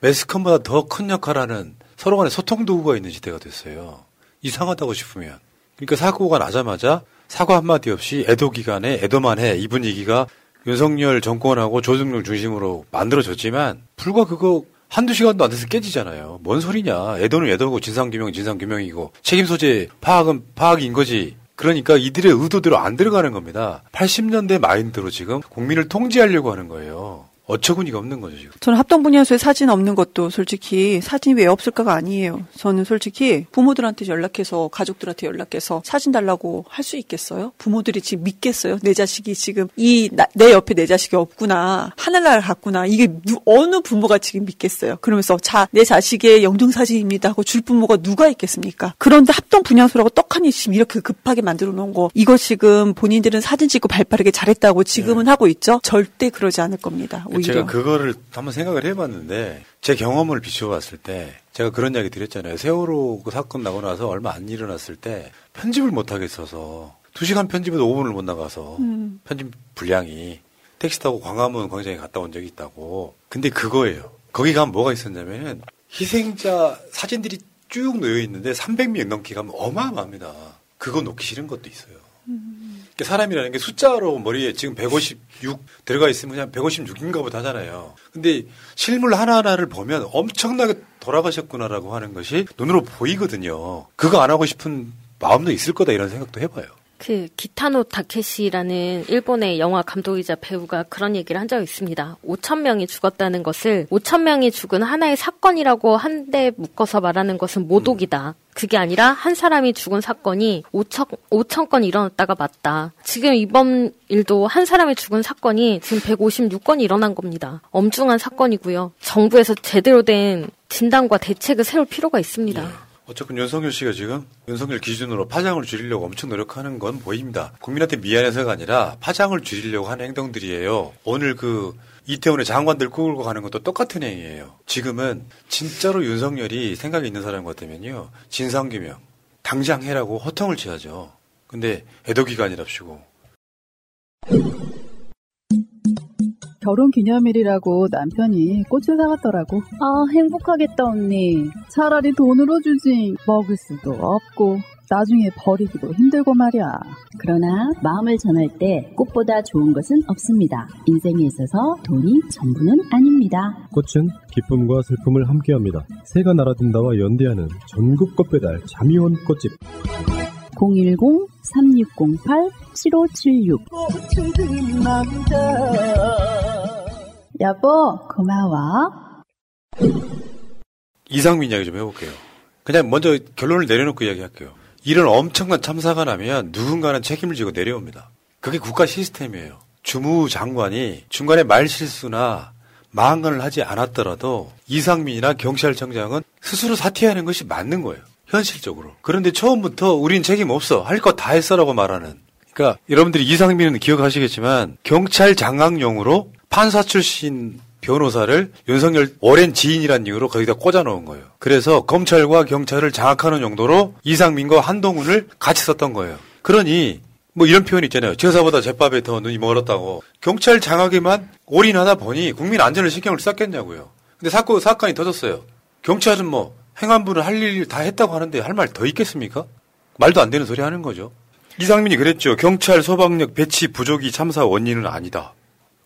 매스컴보다 더 큰 역할하는 서로 간에 소통 도구가 있는 시대가 됐어요. 이상하다고 싶으면. 그러니까 사고가 나자마자 사과 한마디 없이 애도 기간에 애도만 해. 이 분위기가 윤석열 정권하고 조중동 중심으로 만들어졌지만 불과 그거 한두 시간도 안 돼서 깨지잖아요. 뭔 소리냐. 애도는 애도고 진상규명은 진상규명이고 책임 소재 파악은 파악인 거지. 그러니까 이들의 의도대로 안 들어가는 겁니다. 팔십 년대 마인드로 지금 국민을 통제하려고 하는 거예요. 어처구니가 없는 거죠, 지금. 저는 합동 분향소에 사진 없는 것도 솔직히 사진이 왜 없을까가 아니에요. 저는 솔직히 부모들한테 연락해서 가족들한테 연락해서 사진 달라고 할 수 있겠어요? 부모들이 지금 믿겠어요? 내 자식이 지금 이 내 옆에 내 자식이 없구나. 하늘나라 갔구나. 이게 누, 어느 부모가 지금 믿겠어요? 그러면서 자, 내 자식의 영등사진입니다 하고 줄 부모가 누가 있겠습니까? 그런데 합동 분향소라고 떡하니 지금 이렇게 급하게 만들어 놓은 거. 이거 지금 본인들은 사진 찍고 발 빠르게 잘했다고 지금은 네. 하고 있죠? 절대 그러지 않을 겁니다. 오히려. 제가 그거를 한번 생각을 해봤는데 제 경험을 비춰봤을 때 제가 그런 이야기 드렸잖아요. 세월호 그 사건 나고 나서 얼마 안 일어났을 때 편집을 못하게 있어서 두 시간 편집해도 오 분을 못 나가서 음. 편집 분량이 택시 타고 광화문 광장에 갔다 온 적이 있다고. 근데 그거예요. 거기 가면 뭐가 있었냐면 희생자 사진들이 쭉 놓여 있는데 삼백 명 넘게 가면 어마어마합니다. 그거 놓기 싫은 것도 있어요. 음. 사람이라는 게 숫자로 머리에 지금 백오십육 들어가 있으면 그냥 백오십육인가 보다 하잖아요. 근데 실물 하나하나를 보면 엄청나게 돌아가셨구나라고 하는 것이 눈으로 보이거든요. 그거 안 하고 싶은 마음도 있을 거다 이런 생각도 해봐요. 그 기타노 다케시라는 일본의 영화 감독이자 배우가 그런 얘기를 한 적이 있습니다. 오천 명이 죽었다는 것을 오천 명이 죽은 하나의 사건이라고 한데 묶어서 말하는 것은 모독이다. 음. 그게 아니라 한 사람이 죽은 사건이 오천 건 일어났다가 맞다. 지금 이번 일도 한 사람이 죽은 사건이 지금 백오십육 건이 일어난 겁니다. 엄중한 사건이고요. 정부에서 제대로 된 진단과 대책을 세울 필요가 있습니다. 예. 어쨌든 윤석열 씨가 지금 윤석열 기준으로 파장을 줄이려고 엄청 노력하는 건 보입니다. 국민한테 미안해서가 아니라 파장을 줄이려고 하는 행동들이에요. 오늘 그 이태원의 장관들 꾸울고 가는 것도 똑같은 행위예요. 지금은 진짜로 윤석열이 생각이 있는 사람 같으면요. 진상규명, 당장 해라고 허통을 취하죠. 근데 애도기간이랍시고. 결혼기념일이라고 남편이 꽃을 사갔더라고. 아, 행복하겠다 언니. 차라리 돈으로 주지. 먹을 수도 없고 나중에 버리기도 힘들고 말이야. 그러나 마음을 전할 때 꽃보다 좋은 것은 없습니다. 인생에 있어서 돈이 전부는 아닙니다. 꽃은 기쁨과 슬픔을 함께합니다. 새가 날아든다와 연대하는 전국 꽃배달 자미원 꽃집. 공일공 삼육공팔 칠오칠육. 여보 고마워. 이상민 이야기 좀 해볼게요. 그냥 먼저 결론을 내려놓고 이야기할게요. 이런 엄청난 참사가 나면 누군가는 책임을 지고 내려옵니다. 그게 국가 시스템이에요. 주무 장관이 중간에 말실수나 망언을 하지 않았더라도 이상민이나 경찰청장은 스스로 사퇴하는 것이 맞는 거예요. 현실적으로. 그런데 처음부터 우린 책임 없어. 할 거 다 했어라고 말하는. 그러니까 여러분들이 이상민은 기억하시겠지만 경찰 장악용으로 판사 출신 변호사를 윤석열 오랜 지인이란 이유로 거기다 꽂아놓은 거예요. 그래서 검찰과 경찰을 장악하는 용도로 이상민과 한동훈을 같이 썼던 거예요. 그러니 뭐 이런 표현 있잖아요. 제사보다 제밥에 더 눈이 멀었다고. 경찰 장악에만 올인하다 보니 국민 안전을 신경을 썼겠냐고요. 근데 사건, 사건이 터졌어요. 경찰은 뭐 행안부는 할 일 다 했다고 하는데 할 말 더 있겠습니까? 말도 안 되는 소리 하는 거죠. 이상민이 그랬죠. 경찰 소방력 배치 부족이 참사 원인은 아니다.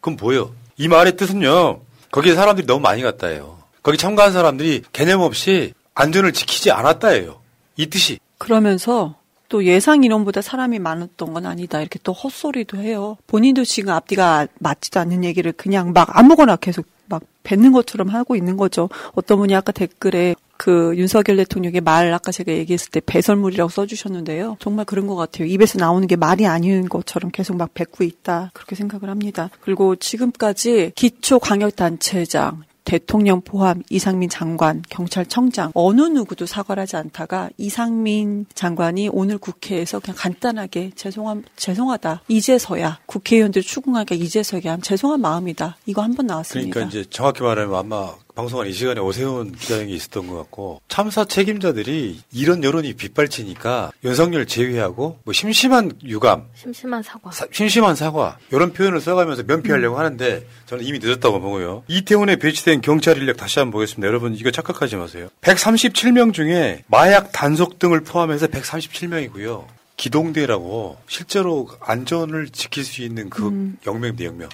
그럼 뭐예요? 이 말의 뜻은요. 거기에 사람들이 너무 많이 갔다 해요. 거기 참가한 사람들이 개념 없이 안전을 지키지 않았다 해요. 이 뜻이. 그러면서 또 예상 인원보다 사람이 많았던 건 아니다. 이렇게 또 헛소리도 해요. 본인도 지금 앞뒤가 맞지도 않는 얘기를 그냥 막 아무거나 계속 막 뱉는 것처럼 하고 있는 거죠. 어떤 분이 아까 댓글에 그 윤석열 대통령의 말 아까 제가 얘기했을 때 배설물이라고 써주셨는데요. 정말 그런 것 같아요. 입에서 나오는 게 말이 아닌 것처럼 계속 막 뱉고 있다. 그렇게 생각을 합니다. 그리고 지금까지 기초광역단체장, 대통령 포함 이상민 장관, 경찰청장 어느 누구도 사과를 하지 않다가 이상민 장관이 오늘 국회에서 그냥 간단하게 죄송한, 죄송하다. 이제서야 국회의원들 추궁하니까 이제서야 죄송한 마음이다. 이거 한번 나왔습니다. 그러니까 이제 정확히 말하면 아마 방송한 이 시간에 오세훈 기자행이 있었던 것 같고 참사 책임자들이 이런 여론이 빗발치니까 윤석열 제외하고 뭐 심심한 유감, 심심한 사과, 사, 심심한 사과 이런 표현을 써가면서 면피하려고 음. 하는데 저는 이미 늦었다고 보고요. 이태원에 배치된 경찰 인력 다시 한번 보겠습니다. 여러분 이거 착각하지 마세요. 백삼십칠 명 중에 마약 단속 등을 포함해서 백삼십칠 명이고요. 기동대라고 실제로 안전을 지킬 수 있는 그 음. 영명대 영명.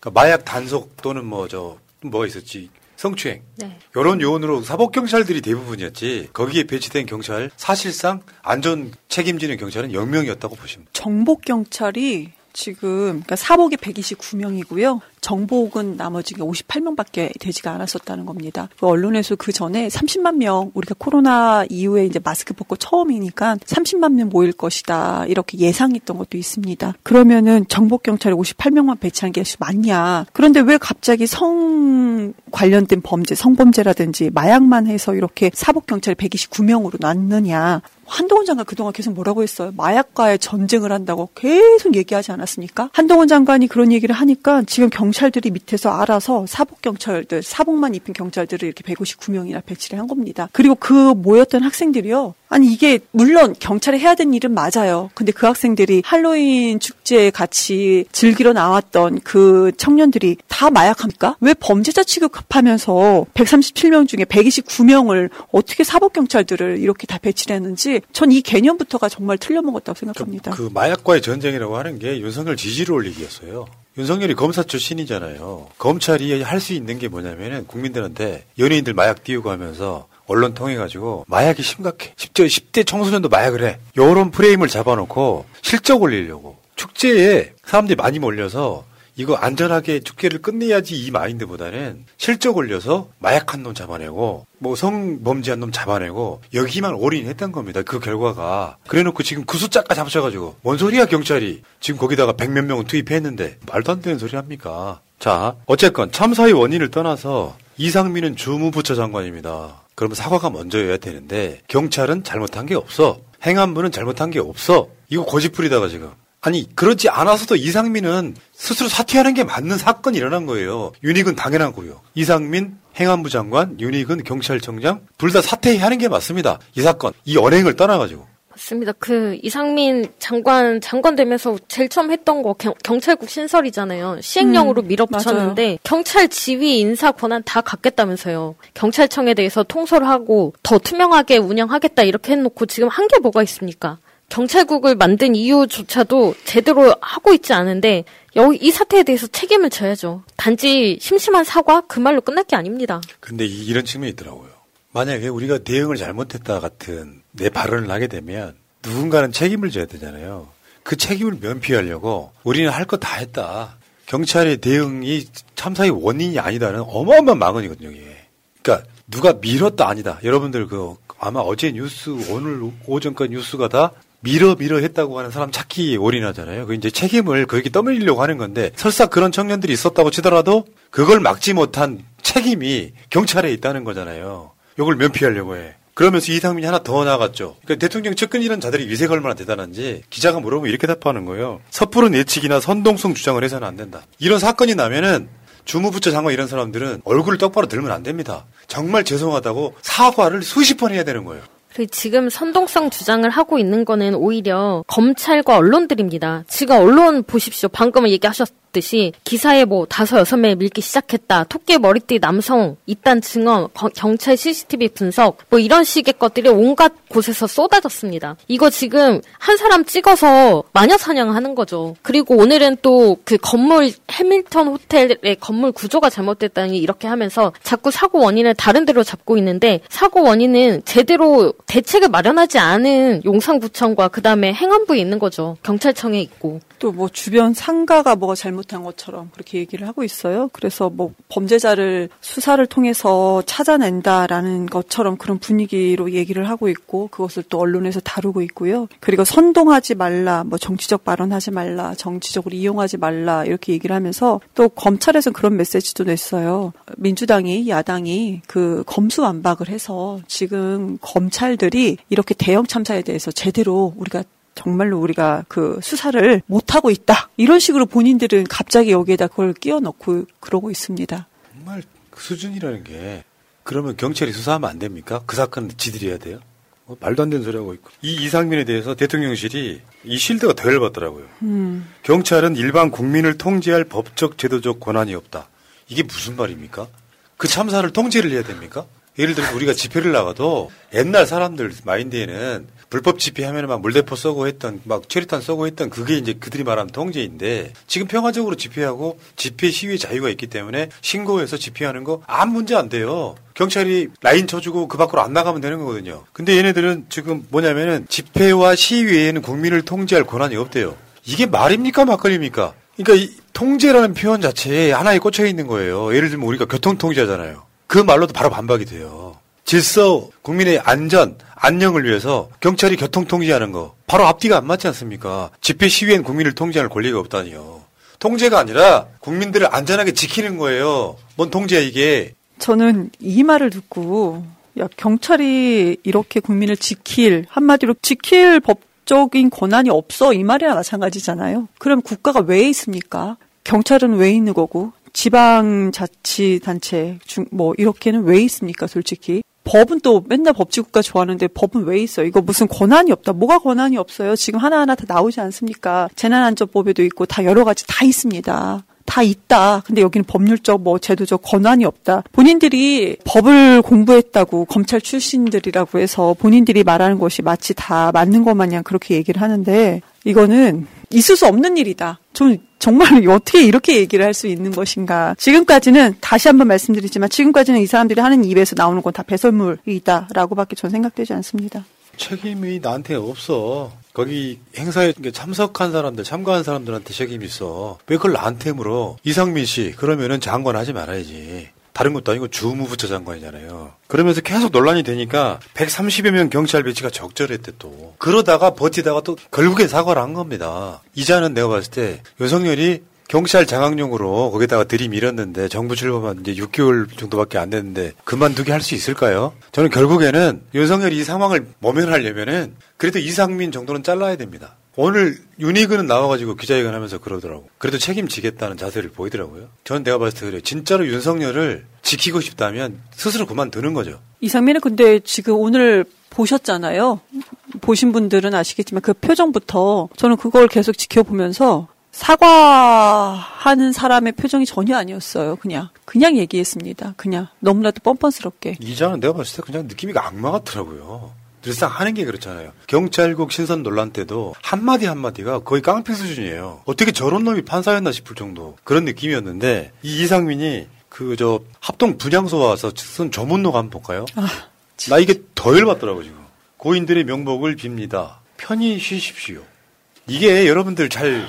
그러니까 마약 단속 또는 뭐 저 뭐가 있었지. 성추행. 네. 이런 요원으로 사법경찰들이 대부분이었지 거기에 배치된 경찰 사실상 안전 책임지는 경찰은 영 명이었다고 보시면. 정복경찰이 지금 그러니까 사복이 백이십구 명이고요. 정복은 나머지 오십팔 명밖에 되지가 않았었다는 겁니다. 그 언론에서 그 전에 삼십만 명 우리가 코로나 이후에 이제 마스크 벗고 처음이니까 삼십만 명 모일 것이다 이렇게 예상했던 것도 있습니다. 그러면은 정복경찰이 오십팔 명만 배치한 게 맞냐. 그런데 왜 갑자기 성 관련된 범죄 성범죄라든지 마약만 해서 이렇게 사복경찰이 백이십구 명으로 놨느냐. 한동훈 장관 그동안 계속 뭐라고 했어요? 마약과의 전쟁을 한다고 계속 얘기하지 않았습니까? 한동훈 장관이 그런 얘기를 하니까 지금 경찰들이 밑에서 알아서 사복경찰들, 사복만 입힌 경찰들을 이렇게 백오십구 명이나 배치를 한 겁니다. 그리고 그 모였던 학생들이요. 아니 이게 물론 경찰이 해야 되는 일은 맞아요. 근데 그 학생들이 할로윈 축제에 같이 즐기러 나왔던 그 청년들이 다 마약합니까? 왜 범죄자 취급하면서 백삼십칠 명 중에 백이십구 명을 어떻게 사법경찰들을 이렇게 다 배치를 했는지 전 이 개념부터가 정말 틀려먹었다고 생각합니다. 그, 그 마약과의 전쟁이라고 하는 게 윤석열 지지를 올리기였어요. 윤석열이 검사 출신이잖아요. 검찰이 할 수 있는 게 뭐냐면은 국민들한테 연예인들 마약 띄우고 하면서 언론 통해가지고 마약이 심각해. 십 대, 십 대 청소년도 마약을 해. 이런 프레임을 잡아놓고 실적 올리려고. 축제에 사람들이 많이 몰려서 이거 안전하게 축제를 끝내야지 이 마인드보다는 실적 올려서 마약한 놈 잡아내고 뭐 성범죄한 놈 잡아내고 여기만 올인했던 겁니다. 그 결과가. 그래놓고 지금 그 숫자가 잡혀가지고 뭔 소리야 경찰이. 지금 거기다가 백몇 명은 투입했는데 말도 안 되는 소리 합니까. 자 어쨌건 참사의 원인을 떠나서 이상민은 주무부처 장관입니다. 그러면 사과가 먼저여야 되는데 경찰은 잘못한 게 없어. 행안부는 잘못한 게 없어. 이거 고집부리다가 지금. 아니 그렇지 않아서도 이상민은 스스로 사퇴하는 게 맞는 사건이 일어난 거예요. 윤희근 당연한 거고요. 이상민, 행안부 장관, 윤희근 경찰청장 둘 다 사퇴하는 게 맞습니다. 이 사건, 이 언행을 떠나가지고. 맞습니다. 그 이상민 장관 장관 되면서 제일 처음 했던 거 경, 경찰국 신설이잖아요. 시행령으로 음, 밀어붙였는데 맞아요. 경찰 지휘 인사 권한 다 갖겠다면서요. 경찰청에 대해서 통솔을 하고 더 투명하게 운영하겠다 이렇게 해놓고 지금 한 게 뭐가 있습니까? 경찰국을 만든 이유조차도 제대로 하고 있지 않은데 여기 이 사태에 대해서 책임을 져야죠. 단지 심심한 사과 그 말로 끝날 게 아닙니다. 근데 이, 이런 측면이 있더라고요. 만약에 우리가 대응을 잘못했다 같은 내 발언을 하게 되면 누군가는 책임을 져야 되잖아요. 그 책임을 면피하려고 우리는 할 거 다 했다. 경찰의 대응이 참사의 원인이 아니다는 어마어마한 망언이거든요. 이게. 그러니까 누가 밀었다 아니다. 여러분들 그 아마 어제 뉴스 오늘 오전까지 뉴스가 다 밀어 밀어 했다고 하는 사람 찾기 올인하잖아요. 그 이제 책임을 거기에 떠밀리려고 하는 건데 설사 그런 청년들이 있었다고 치더라도 그걸 막지 못한 책임이 경찰에 있다는 거잖아요. 이걸 면피하려고 해. 그러면서 이상민이 하나 더 나갔죠. 그러니까 대통령 측근이라는 자들이 위세가 얼마나 대단한지 기자가 물어보면 이렇게 답하는 거예요. 섣부른 예측이나 선동성 주장을 해서는 안 된다. 이런 사건이 나면은 주무부처 장관 이런 사람들은 얼굴을 똑바로 들면 안 됩니다. 정말 죄송하다고 사과를 수십 번 해야 되는 거예요. 지금 선동성 주장을 하고 있는 거는 오히려 검찰과 언론들입니다. 지금 언론 보십시오. 방금 얘기하셨듯이 기사에 뭐 다섯 여섯 매 밀기 시작했다. 토끼 머리띠 남성 이딴 증언 거, 경찰 씨씨티비 분석 뭐 이런 식의 것들이 온갖 곳에서 쏟아졌습니다. 이거 지금 한 사람 찍어서 마녀 사냥하는 거죠. 그리고 오늘은 또 그 건물 해밀턴 호텔의 건물 구조가 잘못됐다니 이렇게 하면서 자꾸 사고 원인을 다른 데로 잡고 있는데 사고 원인은 제대로 대책을 마련하지 않은 용산구청과 그다음에 행안부에 있는 거죠. 경찰청에 있고. 또 뭐 주변 상가가 뭐가 잘못한 것처럼 그렇게 얘기를 하고 있어요. 그래서 뭐 범죄자를 수사를 통해서 찾아낸다라는 것처럼 그런 분위기로 얘기를 하고 있고 그것을 또 언론에서 다루고 있고요. 그리고 선동하지 말라, 뭐 정치적 발언하지 말라, 정치적으로 이용하지 말라 이렇게 얘기를 하면서 또 검찰에서는 그런 메시지도 냈어요. 민주당이, 야당이 그 검수완박을 해서 지금 검찰 들이 이렇게 대형 참사에 대해서 제대로 우리가 정말로 우리가 그 수사를 못하고 있다. 이런 식으로 본인들은 갑자기 여기에다 그걸 끼워 넣고 그러고 있습니다. 정말 그 수준이라는 게 그러면 경찰이 수사하면 안 됩니까? 그 사건은 지들이 해야 돼요? 어, 말도 안 되는 소리 하고 있고. 이 이상민에 대해서 대통령실이 이 실드가 더 열받더라고요. 음. 경찰은 일반 국민을 통제할 법적 제도적 권한이 없다. 이게 무슨 말입니까? 그 참사를 통제를 해야 됩니까? 예를 들어서 우리가 집회를 나가도 옛날 사람들 마인드에는 불법 집회하면 막 물대포 쏘고 했던 막 체류탄 쏘고 했던 그게 이제 그들이 말하는 통제인데 지금 평화적으로 집회하고 집회 시위의 자유가 있기 때문에 신고해서 집회하는 거 아무 문제 안 돼요. 경찰이 라인 쳐주고 그 밖으로 안 나가면 되는 거거든요. 근데 얘네들은 지금 뭐냐면은 집회와 시위에는 국민을 통제할 권한이 없대요. 이게 말입니까 막걸리입니까? 그러니까 이 통제라는 표현 자체에 하나에 꽂혀 있는 거예요. 예를 들면 우리가 교통 통제하잖아요. 그 말로도 바로 반박이 돼요. 질서, 국민의 안전, 안녕을 위해서 경찰이 교통 통제하는 거 바로 앞뒤가 안 맞지 않습니까? 집회 시위엔 국민을 통제할 권리가 없다니요. 통제가 아니라 국민들을 안전하게 지키는 거예요. 뭔 통제야 이게? 저는 이 말을 듣고 야, 경찰이 이렇게 국민을 지킬, 한마디로 지킬 법 적인 권한이 없어 이 말이나 마찬가지잖아요. 그럼 국가가 왜 있습니까? 경찰은 왜 있는 거고 지방자치단체 중 뭐 이렇게는 왜 있습니까? 솔직히 법은 또 맨날 법치국가 좋아하는데 법은 왜 있어요? 이거 무슨 권한이 없다. 뭐가 권한이 없어요? 지금 하나하나 다 나오지 않습니까? 재난안전법에도 있고 다 여러 가지 다 있습니다. 다 있다. 근데 여기는 법률적 뭐 제도적 권한이 없다. 본인들이 법을 공부했다고 검찰 출신들이라고 해서 본인들이 말하는 것이 마치 다 맞는 것 마냥 그렇게 얘기를 하는데 이거는 있을 수 없는 일이다. 저는 정말 어떻게 이렇게 얘기를 할 수 있는 것인가. 지금까지는 다시 한번 말씀드리지만 지금까지는 이 사람들이 하는 입에서 나오는 건 다 배설물이다라고밖에 전 생각되지 않습니다. 책임이 나한테 없어. 거기 행사에 참석한 사람들, 참가한 사람들한테 책임이 있어. 왜 그걸 나한테 물어? 이상민 씨, 그러면은 장관 하지 말아야지. 다른 것도 아니고 주무부처 장관이잖아요. 그러면서 계속 논란이 되니까 백삼십여 명 경찰 배치가 적절했대 또. 그러다가 버티다가 또 결국엔 사과를 한 겁니다. 이자는 내가 봤을 때 윤석열이 경찰 장악용으로 거기다가 들이밀었는데 정부 출범한 이제 육 개월 정도밖에 안 됐는데 그만두게 할 수 있을까요? 저는 결국에는 윤석열이 이 상황을 모면하려면은 그래도 이상민 정도는 잘라야 됩니다. 오늘 윤희근은 나와가지고 기자회견하면서 그러더라고. 그래도 책임지겠다는 자세를 보이더라고요. 전 내가 봤을 때 그래요. 진짜로 윤석열을 지키고 싶다면 스스로 그만두는 거죠. 이상민은 근데 지금 오늘 보셨잖아요. 보신 분들은 아시겠지만 그 표정부터 저는 그걸 계속 지켜보면서. 사과하는 사람의 표정이 전혀 아니었어요. 그냥 그냥 얘기했습니다. 그냥 너무나도 뻔뻔스럽게. 이자는 내가 봤을 때 그냥 느낌이 악마 같더라고요. 늘상 하는 게 그렇잖아요. 경찰국 신선 논란 때도 한마디 한마디가 거의 깡패 수준이에요. 어떻게 저런 놈이 판사였나 싶을 정도 그런 느낌이었는데 이 이상민이 그 저 합동 분향소 와서 쓴 조문록 한번 볼까요? 아, 나 이게 더 열받더라고 지금. 고인들의 명복을 빕니다. 편히 쉬십시오. 이게 여러분들 잘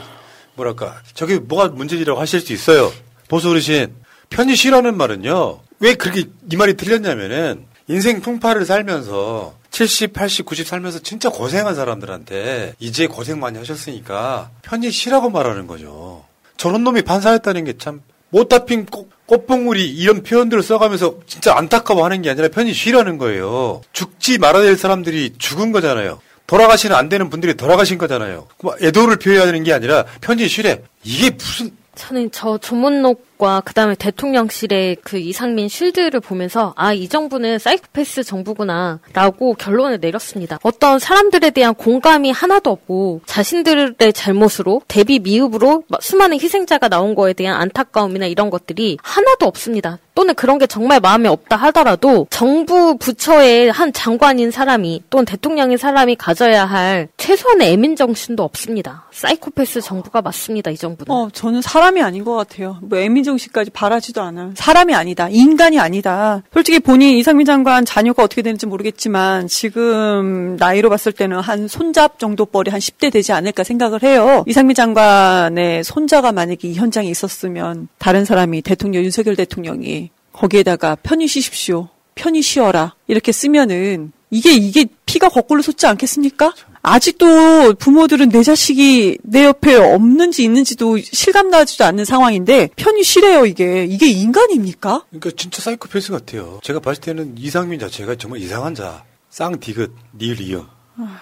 뭐랄까 저게 뭐가 문제지라고 하실 수 있어요. 보수 어르신 편히 쉬라는 말은요. 왜 그렇게 이 말이 틀렸냐면은 인생 풍파를 살면서 칠십, 팔십, 구십 살면서 진짜 고생한 사람들한테 이제 고생 많이 하셨으니까 편히 쉬라고 말하는 거죠. 저런 놈이 판사였다는 게 참 못다 핀 꽃봉우리 이런 표현들을 써가면서 진짜 안타까워하는 게 아니라 편히 쉬라는 거예요. 죽지 말아야 될 사람들이 죽은 거잖아요. 돌아가시는 안 되는 분들이 돌아가신 거잖아요. 애도를 표해야 되는 게 아니라 편지 실에 이게 무슨. 저는 저 조문록과 그다음에 대통령실의 그 이상민 실드를 보면서 아, 이 정부는 사이코패스 정부구나라고 결론을 내렸습니다. 어떤 사람들에 대한 공감이 하나도 없고 자신들의 잘못으로 대비 미흡으로 수많은 희생자가 나온 거에 대한 안타까움이나 이런 것들이 하나도 없습니다. 또는 그런 게 정말 마음에 없다 하더라도 정부 부처의 한 장관인 사람이 또는 대통령인 사람이 가져야 할 최소한의 애민 정신도 없습니다. 사이코패스 정부가 맞습니다. 이 정부는. 어, 저는 사람이 아닌 것 같아요. 뭐 애민 정신까지 바라지도 않아요. 사람이 아니다. 인간이 아니다. 솔직히 본인 이상민 장관 자녀가 어떻게 되는지 모르겠지만 지금 나이로 봤을 때는 한 손잡 정도 벌이 한 십 대 되지 않을까 생각을 해요. 이상민 장관의 손자가 만약에 이 현장에 있었으면 다른 사람이 대통령 윤석열 대통령이 거기에다가 편히 쉬십시오. 편히 쉬어라. 이렇게 쓰면은 이게 이게 피가 거꾸로 솟지 않겠습니까? 아직도 부모들은 내 자식이 내 옆에 없는지 있는지도 실감 나지도 않는 상황인데 편히 쉬래요 이게. 이게 인간입니까? 그러니까 진짜 사이코패스 같아요. 제가 봤을 때는 이상민 자체가 정말 이상한 자. 쌍디귿, 니을 이어.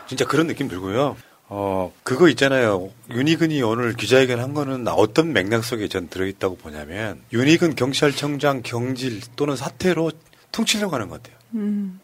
진짜 그런 느낌 들고요. 어, 그거 있잖아요. 윤희근이 오늘 기자회견 한 거는 어떤 맥락 속에 전 들어있다고 보냐면, 윤희근 경찰청장 경질 또는 사퇴로 퉁치려고 하는 것 같아요. 음.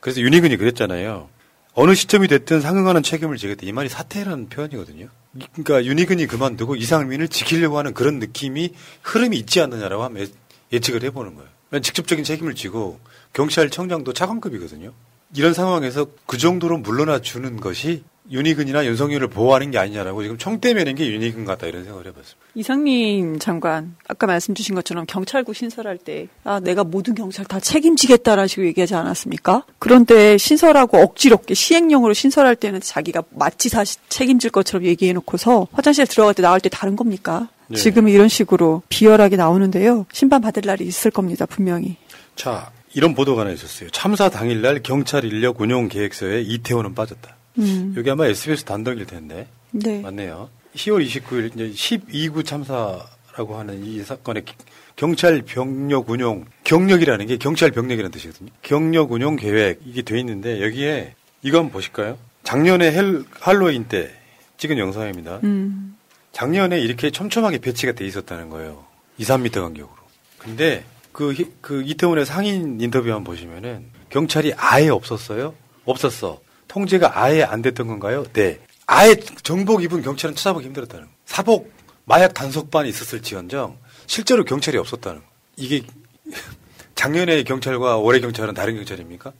그래서 윤희근이 그랬잖아요. 어느 시점이 됐든 상응하는 책임을 지겠다. 이 말이 사퇴라는 표현이거든요. 그러니까 윤희근이 그만두고 이상민을 지키려고 하는 그런 느낌이 흐름이 있지 않느냐라고 하면 예측을 해보는 거예요. 직접적인 책임을 지고 경찰청장도 차관급이거든요. 이런 상황에서 그 정도로 물러나 주는 것이 윤희근이나 윤석열을 보호하는 게 아니냐라고 지금 청대매는 게 윤희근 같다 이런 생각을 해봤습니다. 이상민 장관 아까 말씀 주신 것처럼 경찰국 신설할 때 아, 내가 모든 경찰 다 책임지겠다라는 식으로 얘기하지 않았습니까? 그런데 신설하고 억지롭게 시행령으로 신설할 때는 자기가 마치 사실 책임질 것처럼 얘기해놓고서 화장실에 들어갈 때 나올 때 다른 겁니까? 네. 지금 이런 식으로 비열하게 나오는데요. 신반 받을 날이 있을 겁니다. 분명히. 자, 이런 보도가 하나 있었어요. 참사 당일날 경찰 인력 운용 계획서에 이태원은 빠졌다. 음. 여기 아마 에스비에스 단독일 텐데. 네. 맞네요. 시월 이십구일 이제 십이 구 참사라고 하는 이 사건의 경찰 병력 운용, 경력이라는 게 경찰 병력이라는 뜻이거든요. 경력 운용 계획 이게 돼 있는데 여기에 이거 한번 보실까요? 작년에 헬, 할로윈 때 찍은 영상입니다. 음. 작년에 이렇게 촘촘하게 배치가 돼 있었다는 거예요. 이, 삼 미터 간격으로. 근데 그, 그 이태원의 상인 인터뷰만 보시면은 경찰이 아예 없었어요? 없었어. 통제가 아예 안 됐던 건가요? 네. 아예 정복 입은 경찰은 찾아보기 힘들었다는 거. 사복, 마약 단속반이 있었을지언정 실제로 경찰이 없었다는 거. 이게 작년의 경찰과 올해 경찰은 다른 경찰입니까?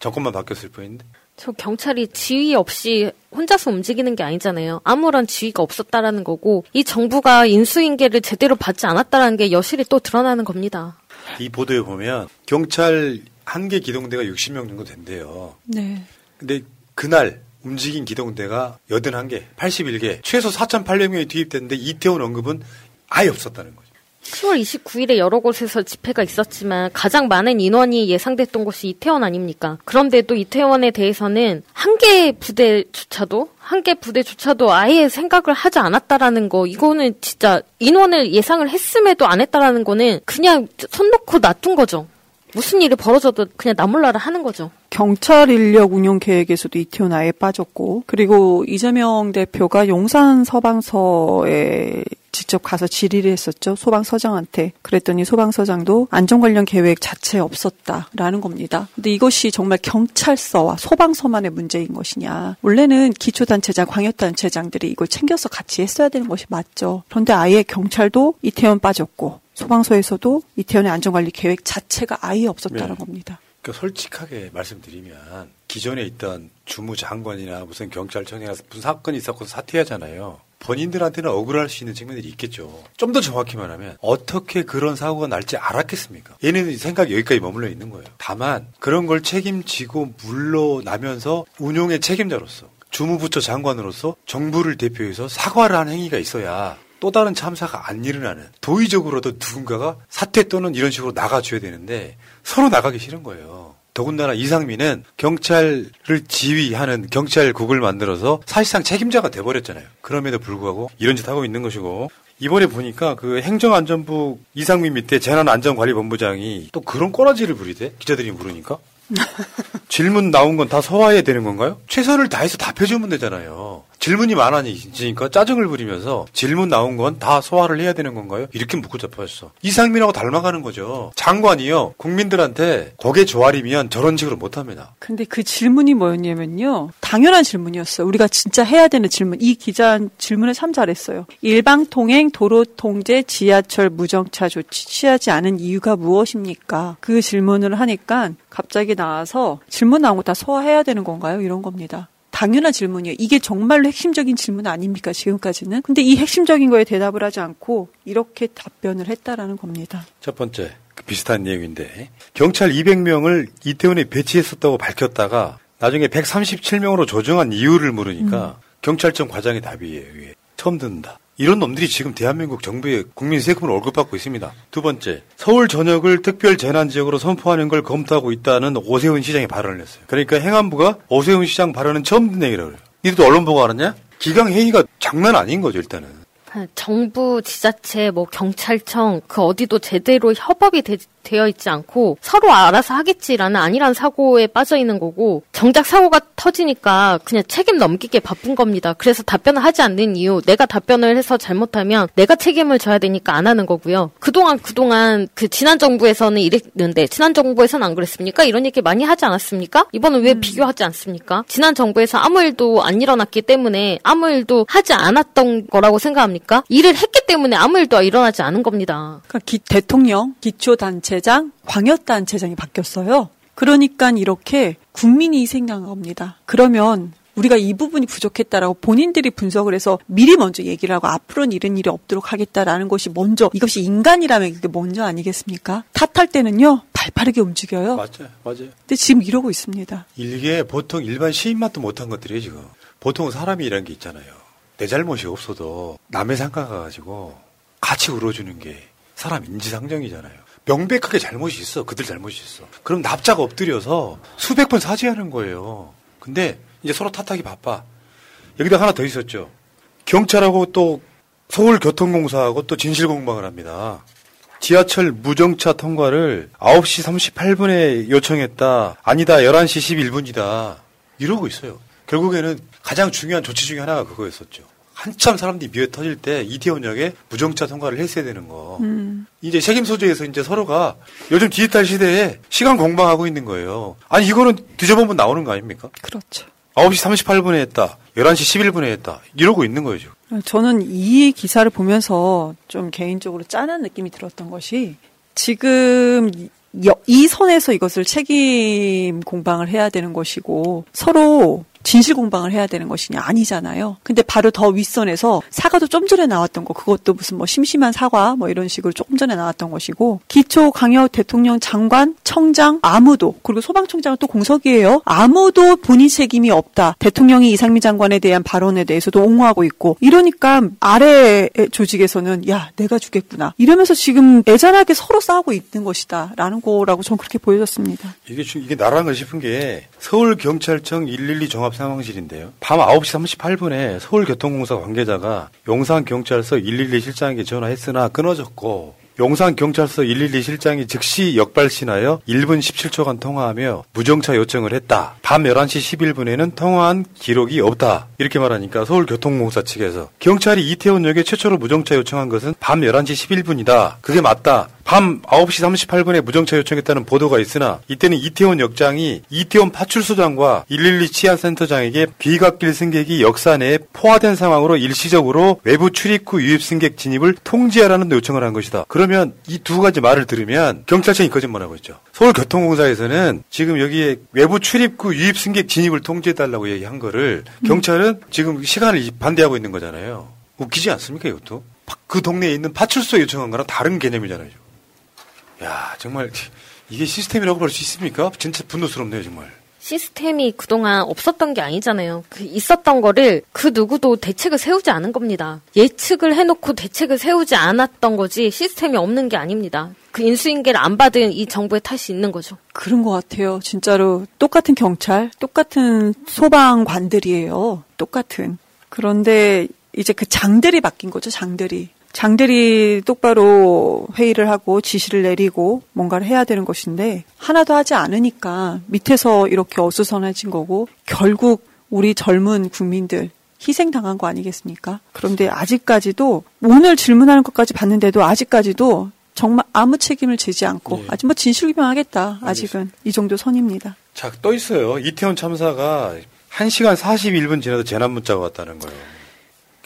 정권만 바뀌었을 뿐인데. 저 경찰이 지휘 없이 혼자서 움직이는 게 아니잖아요. 아무런 지휘가 없었다라는 거고 이 정부가 인수인계를 제대로 받지 않았다라는 게 여실히 또 드러나는 겁니다. 이 보도에 보면 경찰 한 개 기동대가 육십 명 정도 된대요. 네. 근데 그날 움직인 기동대가 팔십일 개, 팔십일 개, 최소 사천팔백 명이 투입됐는데 이태원 언급은 아예 없었다는 거죠. 시월 이십구일에 여러 곳에서 집회가 있었지만 가장 많은 인원이 예상됐던 곳이 이태원 아닙니까? 그런데도 이태원에 대해서는 한 개의 부대조차도 한 개 부대조차도 아예 생각을 하지 않았다라는 거 이거는 진짜 인원을 예상을 했음에도 안 했다라는 거는 그냥 손 놓고 놔둔 거죠. 무슨 일이 벌어져도 그냥 나 몰라라 하는 거죠. 경찰 인력 운용 계획에서도 이태원 아예 빠졌고 그리고 이재명 대표가 용산 서방서에 직접 가서 질의를 했었죠. 소방서장한테. 그랬더니 소방서장도 안전 관련 계획 자체 없었다라는 겁니다. 근데 이것이 정말 경찰서와 소방서만의 문제인 것이냐. 원래는 기초단체장, 광역단체장들이 이걸 챙겨서 같이 했어야 되는 것이 맞죠. 그런데 아예 경찰도 이태원 빠졌고 소방서에서도 이태원의 안전관리 계획 자체가 아예 없었다는 네. 겁니다. 그러니까 솔직하게 말씀드리면 기존에 있던 주무장관이나 무슨 경찰청이나 무슨 사건이 있었고 사퇴하잖아요. 본인들한테는 억울할 수 있는 측면들이 있겠죠. 좀 더 정확히 말하면 어떻게 그런 사고가 날지 알았겠습니까? 얘네는 생각이 여기까지 머물러 있는 거예요. 다만 그런 걸 책임지고 물러나면서 운용의 책임자로서 주무부처 장관으로서 정부를 대표해서 사과를 한 행위가 있어야 또 다른 참사가 안 일어나는 도의적으로도 누군가가 사퇴 또는 이런 식으로 나가줘야 되는데 서로 나가기 싫은 거예요. 더군다나 이상민은 경찰을 지휘하는 경찰국을 만들어서 사실상 책임자가 돼버렸잖아요. 그럼에도 불구하고 이런 짓 하고 있는 것이고 이번에 보니까 그 행정안전부 이상민 밑에 재난안전관리본부장이 또 그런 꼬라지를 부리대? 기자들이 물으니까? 질문 나온 건 다 소화해야 되는 건가요? 최선을 다해서 답해주면 되잖아요. 질문이 많아지니까 짜증을 부리면서 질문 나온 건 다 소화를 해야 되는 건가요? 이렇게 묻고 잡혔어. 이상민하고 닮아가는 거죠. 장관이요. 국민들한테 거기에 조아리면 저런 식으로 못합니다. 근데 그 질문이 뭐였냐면요. 당연한 질문이었어요. 우리가 진짜 해야 되는 질문. 이 기자 질문을 참 잘했어요. 일방통행, 도로통제, 지하철 무정차 조치 취하지 않은 이유가 무엇입니까? 그 질문을 하니까 갑자기 나와서 질문 나온 거 다 소화해야 되는 건가요? 이런 겁니다. 당연한 질문이에요. 이게 정말로 핵심적인 질문 아닙니까? 지금까지는. 근데 이 핵심적인 거에 대답을 하지 않고 이렇게 답변을 했다라는 겁니다. 첫 번째, 그 비슷한 내용인데 경찰 이백 명을 이태원에 배치했었다고 밝혔다가 나중에 백삼십칠 명으로 조정한 이유를 물으니까 음. 경찰청 과장의 답이에요. 이게. 처음 듣는다. 이런 놈들이 지금 대한민국 정부의 국민 세금을 월급받고 있습니다. 두 번째, 서울 전역을 특별 재난지역으로 선포하는 걸 검토하고 있다는 오세훈 시장이 발언을 했어요. 그러니까 행안부가 오세훈 시장 발언은 처음 듣는 얘기라고 그래요. 니들도 언론 보고 알았냐? 기강회의가 장난 아닌 거죠, 일단은. 정부, 지자체, 뭐 경찰청 그 어디도 제대로 협업이 되, 되어 있지 않고 서로 알아서 하겠지라는 안일한 사고에 빠져 있는 거고 정작 사고가 터지니까 그냥 책임 넘기기에 바쁜 겁니다. 그래서 답변을 하지 않는 이유 내가 답변을 해서 잘못하면 내가 책임을 져야 되니까 안 하는 거고요. 그동안 그동안 그 지난 정부에서는 이랬는데 지난 정부에서는 안 그랬습니까? 이런 얘기 많이 하지 않았습니까? 이번은 왜 음. 비교하지 않습니까? 지난 정부에서 아무 일도 안 일어났기 때문에 아무 일도 하지 않았던 거라고 생각합니까? 일을 했기 때문에 아무 일도 일어나지 않은 겁니다. 그러니까 기, 대통령, 기초단체 단체장, 광역단체장이 바뀌었어요. 그러니까 이렇게 국민이 생각한 겁니다. 그러면 우리가 이 부분이 부족했다라고 본인들이 분석을 해서 미리 먼저 얘기를 하고 앞으로는 이런 일이 없도록 하겠다라는 것이 먼저, 이것이 인간이라면 이게 먼저 아니겠습니까? 탓할 때는요, 발빠르게 움직여요. 맞아요, 맞아요. 근데 지금 이러고 있습니다. 이게 보통 일반 시인만도 못한 것들이에요, 지금. 보통 사람이라는 게 있잖아요. 내 잘못이 없어도 남의 상가가지고 같이 울어주는 게 사람 인지상정이잖아요. 명백하게 잘못이 있어. 그들 잘못이 있어. 그럼 납작 엎드려서 수백 번 사죄하는 거예요. 근데 이제 서로 탓하기 바빠. 여기다 하나 더 있었죠. 경찰하고 또 서울교통공사하고 또 진실공방을 합니다. 지하철 무정차 통과를 아홉 시 삼십팔 분에 요청했다. 아니다. 열한 시 십일 분이다. 이러고 있어요. 결국에는 가장 중요한 조치 중에 하나가 그거였었죠. 한참 사람들이 미어 터질 때 이태원역에 무정차 통과를 했어야 되는 거. 음. 이제 책임 소재에서 이제 서로가 요즘 디지털 시대에 시간 공방하고 있는 거예요. 아니 이거는 뒤져보면 나오는 거 아닙니까? 그렇죠. 아홉 시 삼십팔 분에 했다. 열한 시 십일 분에 했다. 이러고 있는 거예요, 지금. 저는 이 기사를 보면서 좀 개인적으로 짠한 느낌이 들었던 것이 지금 이 선에서 이것을 책임 공방을 해야 되는 것이고 서로 진실 공방을 해야 되는 것이냐 아니잖아요. 근데 바로 더 윗선에서 사과도 좀 전에 나왔던 거, 그것도 무슨 뭐 심심한 사과 뭐 이런 식으로 조금 전에 나왔던 것이고 기초 강력 대통령 장관 청장 아무도, 그리고 소방청장은 또 공석이에요. 아무도 본인 책임이 없다. 대통령이 이상민 장관에 대한 발언에 대해서도 옹호하고 있고 이러니까 아래 조직에서는 야 내가 주겠구나 이러면서 지금 애잔하게 서로 싸우고 있는 것이다 라는 거라고 전 그렇게 보여졌습니다. 이게 이게 나란가 싶은 게 서울경찰청 일일이 종합 상황실인데요. 밤 아홉 시 삼십팔 분에 서울교통공사 관계자가 용산경찰서 일일이 실장에게 전화했으나 끊어졌고 용산경찰서 일일이 실장이 즉시 역발신하여 일 분 십칠 초간 통화하며 무정차 요청을 했다. 밤 열한 시 십일 분에는 통화한 기록이 없다. 이렇게 말하니까 서울교통공사 측에서 경찰이 이태원역에 최초로 무정차 요청한 것은 밤 열한 시 십일 분이다. 그게 맞다. 밤 아홉 시 삼십팔 분에 무정차 요청했다는 보도가 있으나 이때는 이태원 역장이 이태원 파출소장과 일일이 치안센터장에게 귀갓길 승객이 역사 내에 포화된 상황으로 일시적으로 외부 출입 후 유입 승객 진입을 통제하라는 요청을 한 것이다. 그러면 이 두 가지 말을 들으면 경찰청이 거짓말하고 있죠. 서울교통공사에서는 지금 여기에 외부 출입 후 유입 승객 진입을 통제해달라고 얘기한 거를 경찰은 지금 시간을 반대하고 있는 거잖아요. 웃기지 않습니까 이것도? 그 동네에 있는 파출소에 요청한 거랑 다른 개념이잖아요. 야, 정말 이게 시스템이라고 볼 수 있습니까? 진짜 분노스럽네요, 정말. 시스템이 그동안 없었던 게 아니잖아요. 그 있었던 거를 그 누구도 대책을 세우지 않은 겁니다. 예측을 해놓고 대책을 세우지 않았던 거지 시스템이 없는 게 아닙니다. 그 인수인계를 안 받은 이 정부의 탓이 있는 거죠. 그런 것 같아요. 진짜로 똑같은 경찰, 똑같은 소방관들이에요. 똑같은. 그런데 이제 그 장들이 바뀐 거죠, 장들이. 장들이 똑바로 회의를 하고 지시를 내리고 뭔가를 해야 되는 것인데 하나도 하지 않으니까 밑에서 이렇게 어수선해진 거고 결국 우리 젊은 국민들 희생당한 거 아니겠습니까? 그런데 아직까지도 오늘 질문하는 것까지 봤는데도 아직까지도 정말 아무 책임을 지지 않고 네. 아직 뭐 진실규명하겠다. 아직은 이 정도 선입니다. 자, 또 있어요. 이태원 참사가 한 시간 사십일 분 지나서 재난문자가 왔다는 거예요.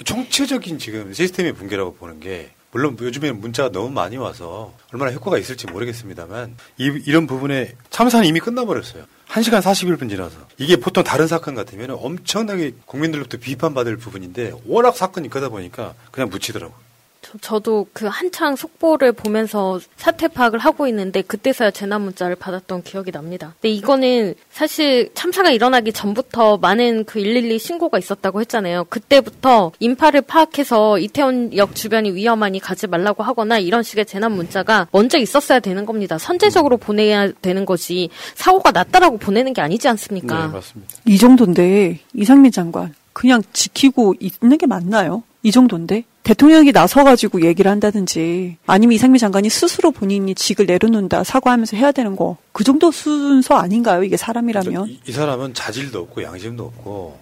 총체적인 지금 시스템의 붕괴라고 보는 게 물론 요즘에는 문자가 너무 많이 와서 얼마나 효과가 있을지 모르겠습니다만 이, 이런 부분에 참사는 이미 끝나버렸어요. 한 시간 사십일 분 지나서. 이게 보통 다른 사건 같으면 엄청나게 국민들로부터 비판받을 부분인데 워낙 사건이 크다 보니까 그냥 묻히더라고요. 저, 저도 그 한창 속보를 보면서 사태 파악을 하고 있는데 그때서야 재난문자를 받았던 기억이 납니다. 근데 이거는 사실 참사가 일어나기 전부터 많은 그 일일이 신고가 있었다고 했잖아요. 그때부터 인파를 파악해서 이태원역 주변이 위험하니 가지 말라고 하거나 이런 식의 재난문자가 먼저 있었어야 되는 겁니다. 선제적으로 보내야 되는 거지 사고가 났다라고 보내는 게 아니지 않습니까? 네, 맞습니다. 이 정도인데 이상민 장관 그냥 지키고 있는 게 맞나요? 이 정도인데? 대통령이 나서가지고 얘기를 한다든지 아니면 이상민 장관이 스스로 본인이 직을 내려놓는다 사과하면서 해야 되는 거 그 정도 순서 아닌가요? 이게 사람이라면. 이, 이 사람은 자질도 없고 양심도 없고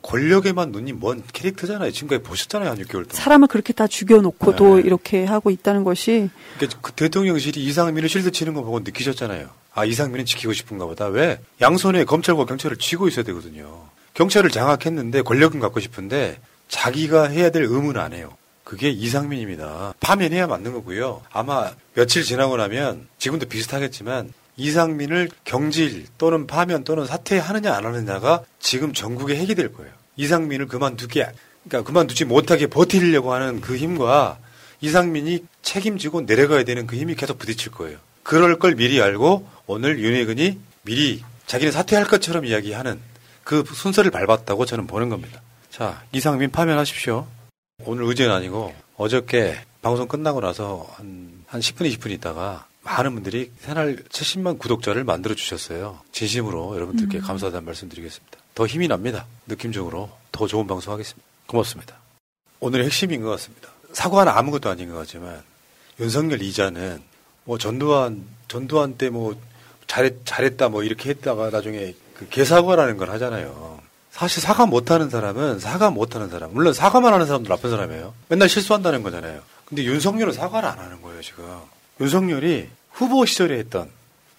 권력에만 눈이 먼 캐릭터잖아요. 지금까지 보셨잖아요. 한 육 개월 동안. 사람을 그렇게 다 죽여놓고도 네. 이렇게 하고 있다는 것이. 그러니까 그 대통령실이 이상민을 실드 치는 거 보고 느끼셨잖아요. 아 이상민은 지키고 싶은가 보다. 왜? 양손에 검찰과 경찰을 쥐고 있어야 되거든요. 경찰을 장악했는데 권력은 갖고 싶은데 자기가 해야 될 의무는 안 해요. 그게 이상민입니다. 파면해야 맞는 거고요. 아마 며칠 지나고 나면 지금도 비슷하겠지만 이상민을 경질 또는 파면 또는 사퇴하느냐 안 하느냐가 지금 전국에 핵이 될 거예요. 이상민을 그만두게, 그러니까 그만두지 못하게 버티려고 하는 그 힘과 이상민이 책임지고 내려가야 되는 그 힘이 계속 부딪힐 거예요. 그럴 걸 미리 알고 오늘 윤희근이 미리 자기는 사퇴할 것처럼 이야기하는 그 순서를 밟았다고 저는 보는 겁니다. 자, 이상민 파면하십시오. 오늘 의제는 아니고 어저께 방송 끝나고 나서 한, 한 십 분 이십 분 있다가 많은 분들이 새날 칠십만 구독자를 만들어주셨어요. 진심으로 여러분들께 음. 감사하다는 말씀드리겠습니다. 더 힘이 납니다. 느낌적으로 더 좋은 방송 하겠습니다. 고맙습니다. 오늘의 핵심인 것 같습니다. 사과는 아무것도 아닌 것 같지만 윤석열 이자는 뭐 전두환 전두환 때 뭐 잘했, 잘했다 뭐 이렇게 했다가 나중에 그 개사과라는 걸 하잖아요. 사실 사과 못하는 사람은 사과 못하는 사람 물론 사과만 하는 사람도 나쁜 사람이에요. 맨날 실수한다는 거잖아요. 근데 윤석열은 사과를 안 하는 거예요 지금. 윤석열이 후보 시절에 했던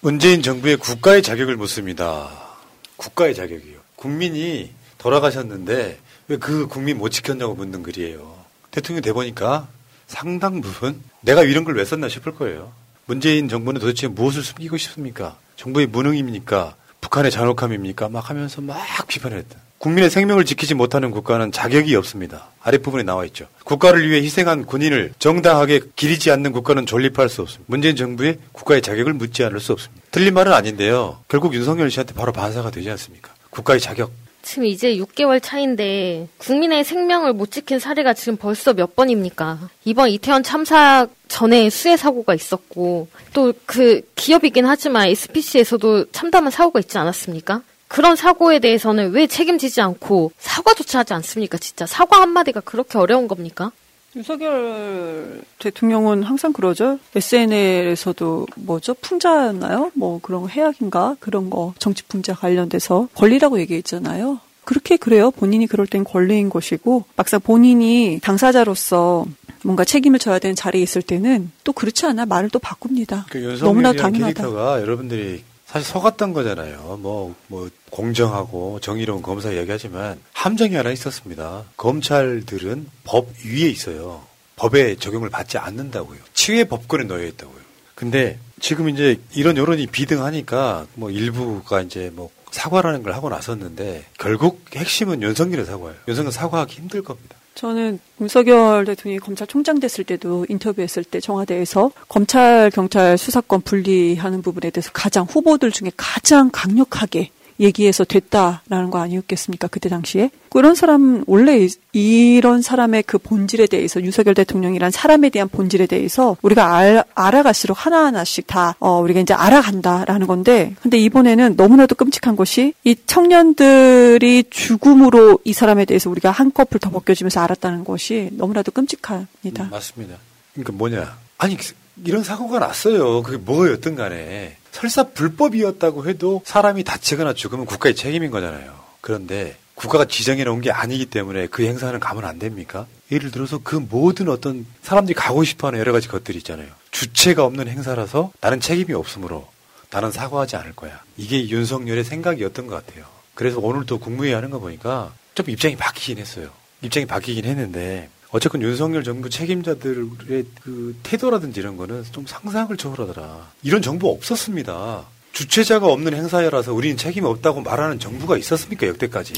문재인 정부의 국가의 자격을 묻습니다. 국가의 자격이요. 국민이 돌아가셨는데 왜 그 국민 못 지켰냐고 묻는 글이에요. 대통령 돼보니까 상당 부분 내가 이런 걸 왜 썼나 싶을 거예요. 문재인 정부는 도대체 무엇을 숨기고 싶습니까? 정부의 무능입니까? 북한의 잔혹함입니까? 막 하면서 막 비판을 했다. 국민의 생명을 지키지 못하는 국가는 자격이 없습니다. 아랫부분에 나와 있죠. 국가를 위해 희생한 군인을 정당하게 기리지 않는 국가는 존립할 수 없습니다. 문재인 정부의 국가의 자격을 묻지 않을 수 없습니다. 틀린 말은 아닌데요. 결국 윤석열 씨한테 바로 반사가 되지 않습니까? 국가의 자격. 지금 이제 육 개월 차인데 국민의 생명을 못 지킨 사례가 지금 벌써 몇 번입니까? 이번 이태원 참사 전에 수해 사고가 있었고 또 그 기업이긴 하지만 에스피씨에서도 참담한 사고가 있지 않았습니까? 그런 사고에 대해서는 왜 책임지지 않고 사과조차 하지 않습니까? 진짜 사과 한마디가 그렇게 어려운 겁니까? 윤석열 대통령은 항상 그러죠. 에스엔엘에서도 뭐죠? 풍자였나요? 뭐 그런 거, 해악인가? 그런 거 정치 풍자 관련돼서 권리라고 얘기했잖아요. 그렇게 그래요. 본인이 그럴 땐 권리인 것이고 막상 본인이 당사자로서 뭔가 책임을 져야 되는 자리에 있을 때는 또 그렇지 않아 말을 또 바꿉니다. 그 너무나 당연하다. 캐릭터가 여러분들이 사실 속았던 거잖아요. 뭐, 뭐 공정하고 정의로운 검사 이야기하지만 함정이 하나 있었습니다. 검찰들은 법 위에 있어요. 법에 적용을 받지 않는다고요. 치외 법권에 놓여 있다고요. 근데 지금 이제 이런 여론이 비등하니까 뭐 일부가 이제 뭐 사과라는 걸 하고 나섰는데 결국 핵심은 윤석열의 사과예요. 윤석열 사과하기 힘들 겁니다. 저는 윤석열 대통령이 검찰총장 됐을 때도 인터뷰했을 때 청와대에서 검찰, 경찰 수사권 분리하는 부분에 대해서 가장 후보들 중에 가장 강력하게 얘기해서 됐다라는 거 아니었겠습니까? 그때 당시에. 그런 사람, 원래 이런 사람의 그 본질에 대해서 윤석열 대통령이란 사람에 대한 본질에 대해서 우리가 알, 알아갈수록 하나하나씩 다 어, 우리가 이제 알아간다라는 건데 근데 이번에는 너무나도 끔찍한 것이 이 청년들이 죽음으로 이 사람에 대해서 우리가 한꺼풀 더 벗겨지면서 알았다는 것이 너무나도 끔찍합니다. 음, 맞습니다. 그러니까 뭐냐. 아니 이런 사고가 났어요. 그게 뭐였든 간에. 설사 불법이었다고 해도 사람이 다치거나 죽으면 국가의 책임인 거잖아요. 그런데 국가가 지정해 놓은 게 아니기 때문에 그 행사는 가면 안 됩니까? 예를 들어서 그 모든 어떤 사람들이 가고 싶어하는 여러 가지 것들이 있잖아요. 주체가 없는 행사라서 나는 책임이 없으므로 나는 사과하지 않을 거야. 이게 윤석열의 생각이었던 것 같아요. 그래서 오늘 또 국무회의 하는 거 보니까 좀 입장이 바뀌긴 했어요. 입장이 바뀌긴 했는데 어쨌건 윤석열 정부 책임자들의 그 태도라든지 이런 거는 좀 상상을 초월하더라. 이런 정부 없었습니다. 주체자가 없는 행사여라서 우리는 책임이 없다고 말하는 정부가 있었습니까 역대까지.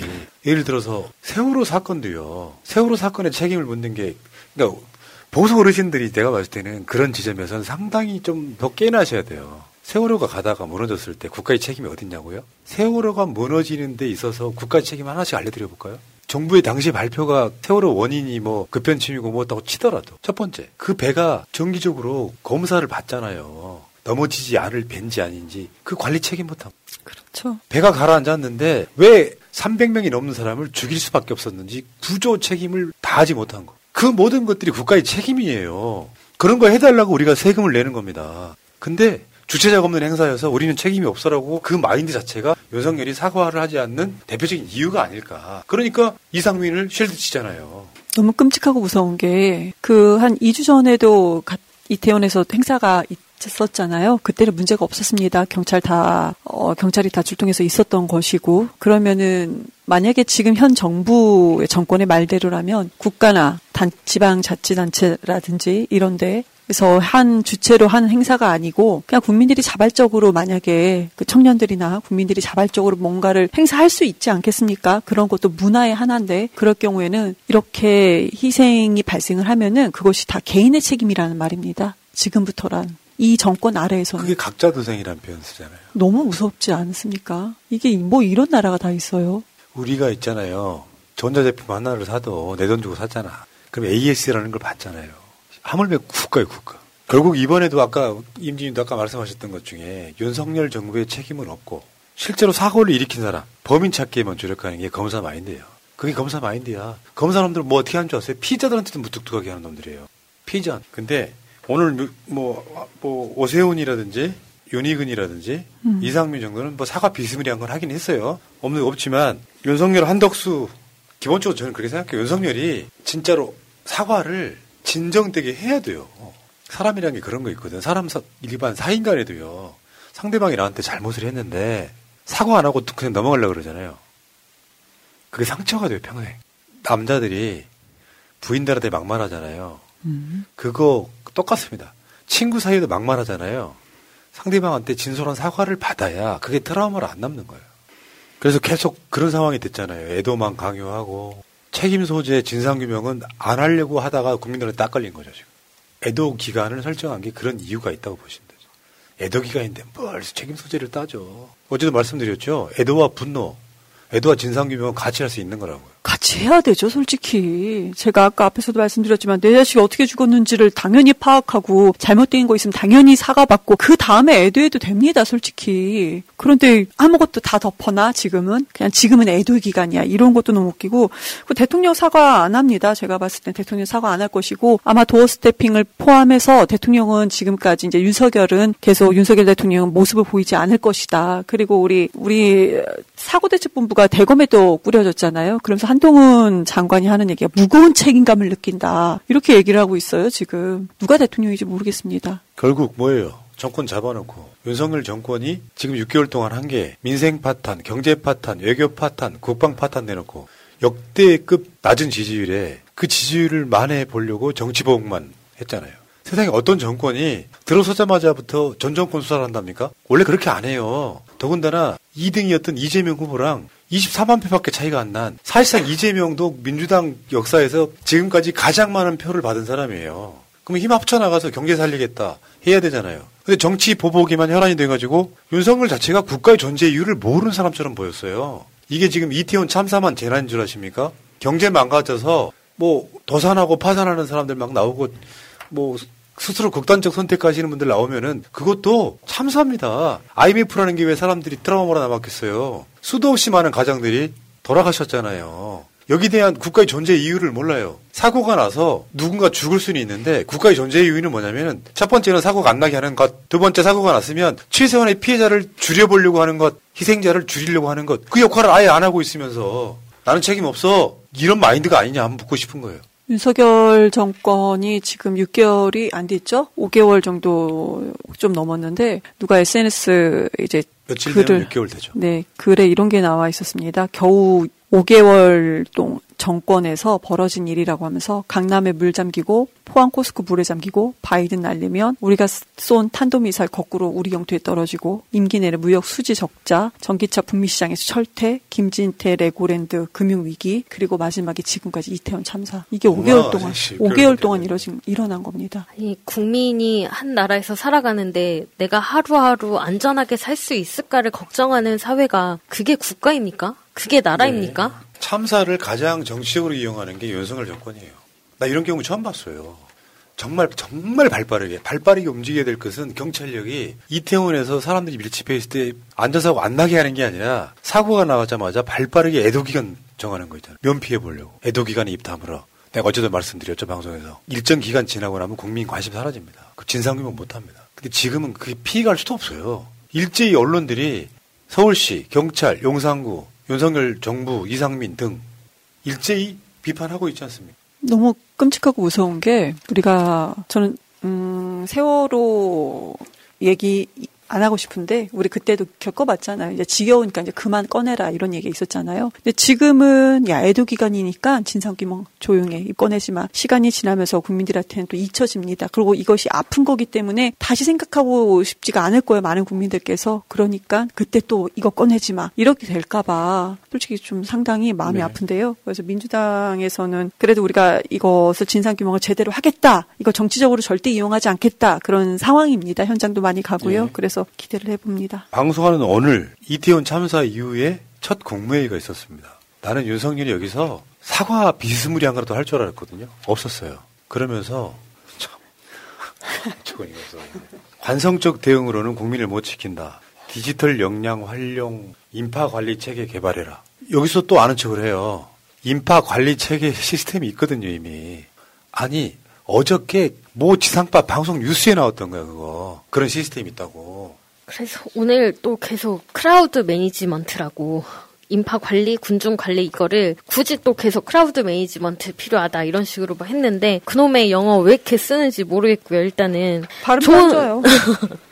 예를 들어서 세월호 사건도요. 세월호 사건에 책임을 묻는 게 그러니까 보수 어르신들이 내가 봤을 때는 그런 지점에서는 상당히 좀 더 깨나셔야 돼요. 세월호가 가다가 무너졌을 때 국가의 책임이 어딨냐고요? 세월호가 무너지는 데 있어서 국가의 책임 하나씩 알려드려볼까요? 정부의 당시 발표가 세월호 원인이 뭐 급변침이고 뭐였다고 치더라도 첫 번째, 그 배가 정기적으로 검사를 받잖아요. 넘어지지 않을 밴지 아닌지 그 관리 책임 못함. 그렇죠. 배가 가라앉았는데 왜 삼백 명이 넘는 사람을 죽일 수밖에 없었는지 구조 책임을 다하지 못한 거. 그 모든 것들이 국가의 책임이에요. 그런 거 해달라고 우리가 세금을 내는 겁니다. 근데 주체자가 없는 행사여서 우리는 책임이 없어라고 그 마인드 자체가 윤석열이 사과를 하지 않는 대표적인 이유가 아닐까. 그러니까 이상민을 쉴드 치잖아요. 너무 끔찍하고 무서운 게 그 한 이 주 전에도 이태원에서 행사가 있었잖아요. 그때는 문제가 없었습니다. 경찰 다 어, 경찰이 다 출동해서 있었던 것이고 그러면은 만약에 지금 현 정부의 정권의 말대로라면 국가나 단, 지방자치단체라든지 이런 데에서 한 주체로 한 행사가 아니고 그냥 국민들이 자발적으로 만약에 그 청년들이나 국민들이 자발적으로 뭔가를 행사할 수 있지 않겠습니까? 그런 것도 문화의 하나인데 그럴 경우에는 이렇게 희생이 발생을 하면은 그것이 다 개인의 책임이라는 말입니다. 지금부터란. 이 정권 아래에서는. 그게 각자 도생이라는 표현 쓰잖아요. 너무 무섭지 않습니까? 이게 뭐 이런 나라가 다 있어요. 우리가 있잖아요. 전자제품 하나를 사도 내 돈 주고 샀잖아. 그럼 에이에스라는 걸 봤잖아요. 하물며 국가예요, 국가. 결국 이번에도 아까 임진님도 아까 말씀하셨던 것 중에 윤석열 정부의 책임은 없고 실제로 사고를 일으킨 사람, 범인 찾기에만 주력하는 게 검사 마인드예요. 그게 검사 마인드야. 검사 놈들은 뭐 어떻게 하는 줄 아세요? 피의자들한테도 무뚝뚝하게 하는 놈들이에요. 피의자. 근데 오늘 뭐, 뭐 오세훈이라든지 윤희근이라든지 음. 이상민 정도는 뭐 사과 비스무리한 건 하긴 했어요. 없는 없지만 윤석열 한덕수 기본적으로 저는 그렇게 생각해요. 윤석열이 진짜로 사과를 진정되게 해야 돼요. 사람이라는 게 그런 거 있거든. 사람 사, 일반 사인간에도요. 상대방이 나한테 잘못을 했는데 사과 안 하고 그냥 넘어가려고 그러잖아요. 그게 상처가 돼요. 평생. 남자들이 부인들한테 막말하잖아요. 음. 그거 똑같습니다. 친구 사이에도 막말하잖아요. 상대방한테 진솔한 사과를 받아야 그게 트라우마로 안 남는 거예요. 그래서 계속 그런 상황이 됐잖아요. 애도만 강요하고 책임 소재 진상규명은 안 하려고 하다가 국민들한테 딱 걸린 거죠. 지금 애도 기간을 설정한 게 그런 이유가 있다고 보시면 되죠. 애도 기간인데 뭘 책임 소재를 따죠. 어제도 말씀드렸죠. 애도와 분노. 애도와 진상규명은 같이 할 수 있는 거라고요. 같이 해야 되죠, 솔직히. 제가 아까 앞에서도 말씀드렸지만 내 자식이 어떻게 죽었는지를 당연히 파악하고 잘못된 거 있으면 당연히 사과받고 그 다음에 애도해도 됩니다, 솔직히. 그런데 아무것도 다 덮어놔, 지금은. 그냥 지금은 애도의 기간이야. 이런 것도 너무 웃기고. 대통령 사과 안 합니다. 제가 봤을 땐 대통령 사과 안 할 것이고 아마 도어 스태핑을 포함해서 대통령은 지금까지 이제 윤석열은 계속 윤석열 대통령은 모습을 보이지 않을 것이다. 그리고 우리 우리 사고대책본부가 대검에도 꾸려졌잖아요. 그러면서 한동훈 장관이 하는 얘기가 무거운 책임감을 느낀다. 이렇게 얘기를 하고 있어요, 지금. 누가 대통령인지 모르겠습니다. 결국 뭐예요? 정권 잡아놓고 윤석열 정권이 지금 육 개월 동안 한 게 민생 파탄, 경제 파탄, 외교 파탄, 국방 파탄 내놓고 역대급 낮은 지지율에 그 지지율을 만회해 보려고 정치보복만 했잖아요. 세상에 어떤 정권이 들어서자마자부터 전 정권 수사를 한답니까? 원래 그렇게 안 해요. 더군다나 이 등이었던 이재명 후보랑 이십사만 표밖에 차이가 안 난 사실상 이재명도 민주당 역사에서 지금까지 가장 많은 표를 받은 사람이에요. 그럼 힘 합쳐나가서 경제 살리겠다 해야 되잖아요. 근데 정치 보복에만 혈안이 돼가지고 윤석열 자체가 국가의 존재 이유를 모르는 사람처럼 보였어요. 이게 지금 이태원 참사만 재난인 줄 아십니까? 경제 망가져서 뭐 도산하고 파산하는 사람들 막 나오고 뭐 스스로 극단적 선택하시는 분들 나오면은 그것도 참사입니다. 아이엠에프라는 게 왜 사람들이 트라우마로 남았겠어요. 수도 없이 많은 가장들이 돌아가셨잖아요. 여기 대한 국가의 존재 이유를 몰라요. 사고가 나서 누군가 죽을 수는 있는데 국가의 존재 이유는 뭐냐면은 첫 번째는 사고가 안 나게 하는 것, 두 번째 사고가 났으면 최소한의 피해자를 줄여보려고 하는 것, 희생자를 줄이려고 하는 것, 그 역할을 아예 안 하고 있으면서 나는 책임 없어 이런 마인드가 아니냐 한번 묻고 싶은 거예요. 윤석열 정권이 지금 육 개월이 안 됐죠? 오 개월 정도 좀 넘었는데 누가 에스엔에스 이제 며칠 되면 육 개월 되죠. 네, 글에 이런 게 나와 있었습니다. 겨우 오 개월 동안 정권에서 벌어진 일이라고 하면서 강남에 물 잠기고 포항 코스코 물에 잠기고 바이든 날리면 우리가 쏜 탄도미사일 거꾸로 우리 영토에 떨어지고 임기 내내 무역 수지 적자, 전기차 북미시장에서 철퇴, 김진태 레고랜드 금융위기, 그리고 마지막에 지금까지 이태원 참사. 이게 오 개월 동안, 오 개월 동안 이뤄진, 일어난 겁니다. 아니, 국민이 한 나라에서 살아가는데 내가 하루하루 안전하게 살 수 있을까를 걱정하는 사회가 그게 국가입니까? 그게 나라입니까? 네. 참사를 가장 정치적으로 이용하는 게 윤석열 정권이에요. 나 이런 경우 처음 봤어요. 정말 정말 발빠르게 발빠르게 움직여야 될 것은 경찰력이 이태원에서 사람들이 밀집해 있을 때 안전사고 안 나게 하는 게 아니라 사고가 나자마자 발빠르게 애도기간 정하는 거 있잖아요. 면피해 보려고. 애도기간에 입 다물어. 내가 어제도 말씀드렸죠, 방송에서. 일정 기간 지나고 나면 국민 관심 사라집니다. 그 진상규명 못합니다. 근데 지금은 그게 피해갈 수도 없어요. 일제히 언론들이 서울시, 경찰, 용산구 윤석열 정부, 이상민 등 일제히 비판하고 있지 않습니까? 너무 끔찍하고 무서운 게 우리가 저는 음, 세월호 얘기 안 하고 싶은데 우리 그때도 겪어봤잖아요. 이제 지겨우니까 이제 그만 꺼내라 이런 얘기 있었잖아요. 근데 지금은 야 애도 기간이니까 진상규명 조용해 꺼내지 마. 시간이 지나면서 국민들한테는 또 잊혀집니다. 그리고 이것이 아픈 거기 때문에 다시 생각하고 싶지가 않을 거예요. 많은 국민들께서. 그러니까 그때 또 이거 꺼내지 마. 이렇게 될까 봐 솔직히 좀 상당히 마음이 네. 아픈데요. 그래서 민주당에서는 그래도 우리가 이것을 진상규명을 제대로 하겠다. 이거 정치적으로 절대 이용하지 않겠다. 그런 상황입니다. 현장도 많이 가고요. 네. 그래서 기대를 해봅니다. 방송하는 오늘 이태원 참사 이후에 첫 국무회의가 있었습니다. 나는 윤석열이 여기서 사과 비스무리한 거라도 할 줄 알았거든요. 없었어요. 그러면서 참 관성적 대응으로는 국민을 못 지킨다. 디지털 역량 활용 인파관리체계 개발해라. 여기서 또 아는 척을 해요. 인파관리체계 시스템이 있거든요 이미. 아니 어저께 모 지상파 방송 뉴스에 나왔던 거야 그거. 그런 시스템이 있다고. 그래서 오늘 또 계속 크라우드 매니지먼트라고 인파관리, 군중관리 이거를 굳이 또 계속 크라우드 매니지먼트 필요하다 이런 식으로 막 했는데 그놈의 영어 왜 이렇게 쓰는지 모르겠고요. 일단은 발음 빠져요.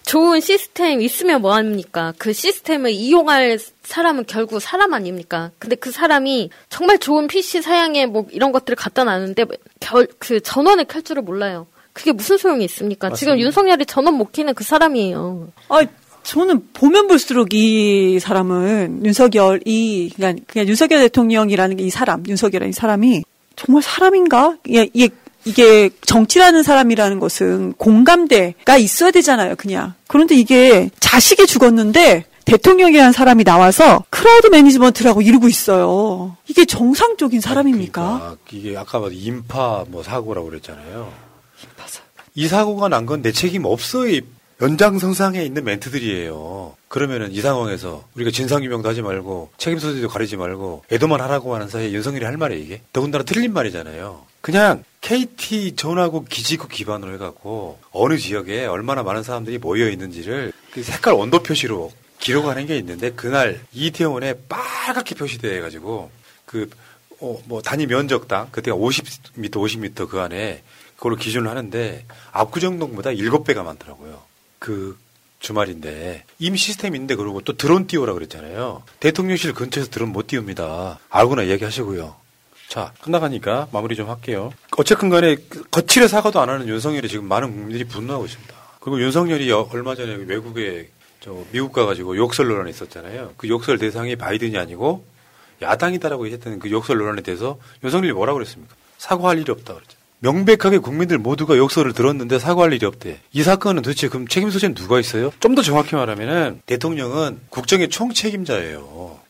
좋은 시스템 있으면 뭐합니까? 그 시스템을 이용할 사람은 결국 사람 아닙니까? 근데 그 사람이 정말 좋은 피씨 사양에 뭐 이런 것들을 갖다 놨는데 결, 그 전원을 켤 줄을 몰라요. 그게 무슨 소용이 있습니까? 맞습니다. 지금 윤석열이 전원 못 켜는 그 사람이에요. 아 저는 보면 볼수록 이 사람은 윤석열이 그냥, 그냥 윤석열 대통령이라는 이 사람, 윤석열이라는 이 사람이 정말 사람인가? 이게, 이게, 이게 정치라는 사람이라는 것은 공감대가 있어야 되잖아요, 그냥. 그런데 이게 자식이 죽었는데 대통령이라는 사람이 나와서 크라우드 매니지먼트라고 이루고 있어요. 이게 정상적인 사람입니까? 아니, 그러니까 이게 아까 인파 뭐 사고라고 그랬잖아요. 인파 사고. 이 사고가 난 건 내 책임 없어요. 연장선상에 있는 멘트들이에요. 그러면은 이 상황에서 우리가 진상규명도 하지 말고 책임 소재도 가리지 말고 애도만 하라고 하는 사이에 윤석열이 할 말이에요 이게? 더군다나 틀린 말이잖아요. 그냥 케이티 전하고 기지국 기반으로 해갖고 어느 지역에 얼마나 많은 사람들이 모여 있는지를 그 색깔 온도 표시로 기록하는 게 있는데 그날 이태원에 빨갛게 표시돼가지고 그 어 뭐 단위 면적당 그때가 오십 미터 오십 미터 그 안에 그걸로 기준을 하는데 압구정동보다 일곱 배가 많더라고요. 그 주말인데 이미 시스템 있는데 그러고 또 드론 띄우라 그랬잖아요. 대통령실 근처에서 드론 못 띄웁니다. 알고나 이야기하시고요. 자 끝나가니까 마무리 좀 할게요. 어쨌든 간에 거칠의 사과도 안 하는 윤석열이 지금 많은 국민들이 분노하고 있습니다. 그리고 윤석열이 얼마 전에 외국에 저 미국 가가지고 욕설 논란이 있었잖아요. 그 욕설 대상이 바이든이 아니고 야당이다라고 했던 그 욕설 논란에 대해서 윤석열이 뭐라고 그랬습니까? 사과할 일이 없다 그랬죠. 명백하게 국민들 모두가 욕설을 들었는데 사과할 일이 없대. 이 사건은 도대체 그럼 책임 소재는 누가 있어요? 좀 더 정확히 말하면은 대통령은 국정의 총책임자예요.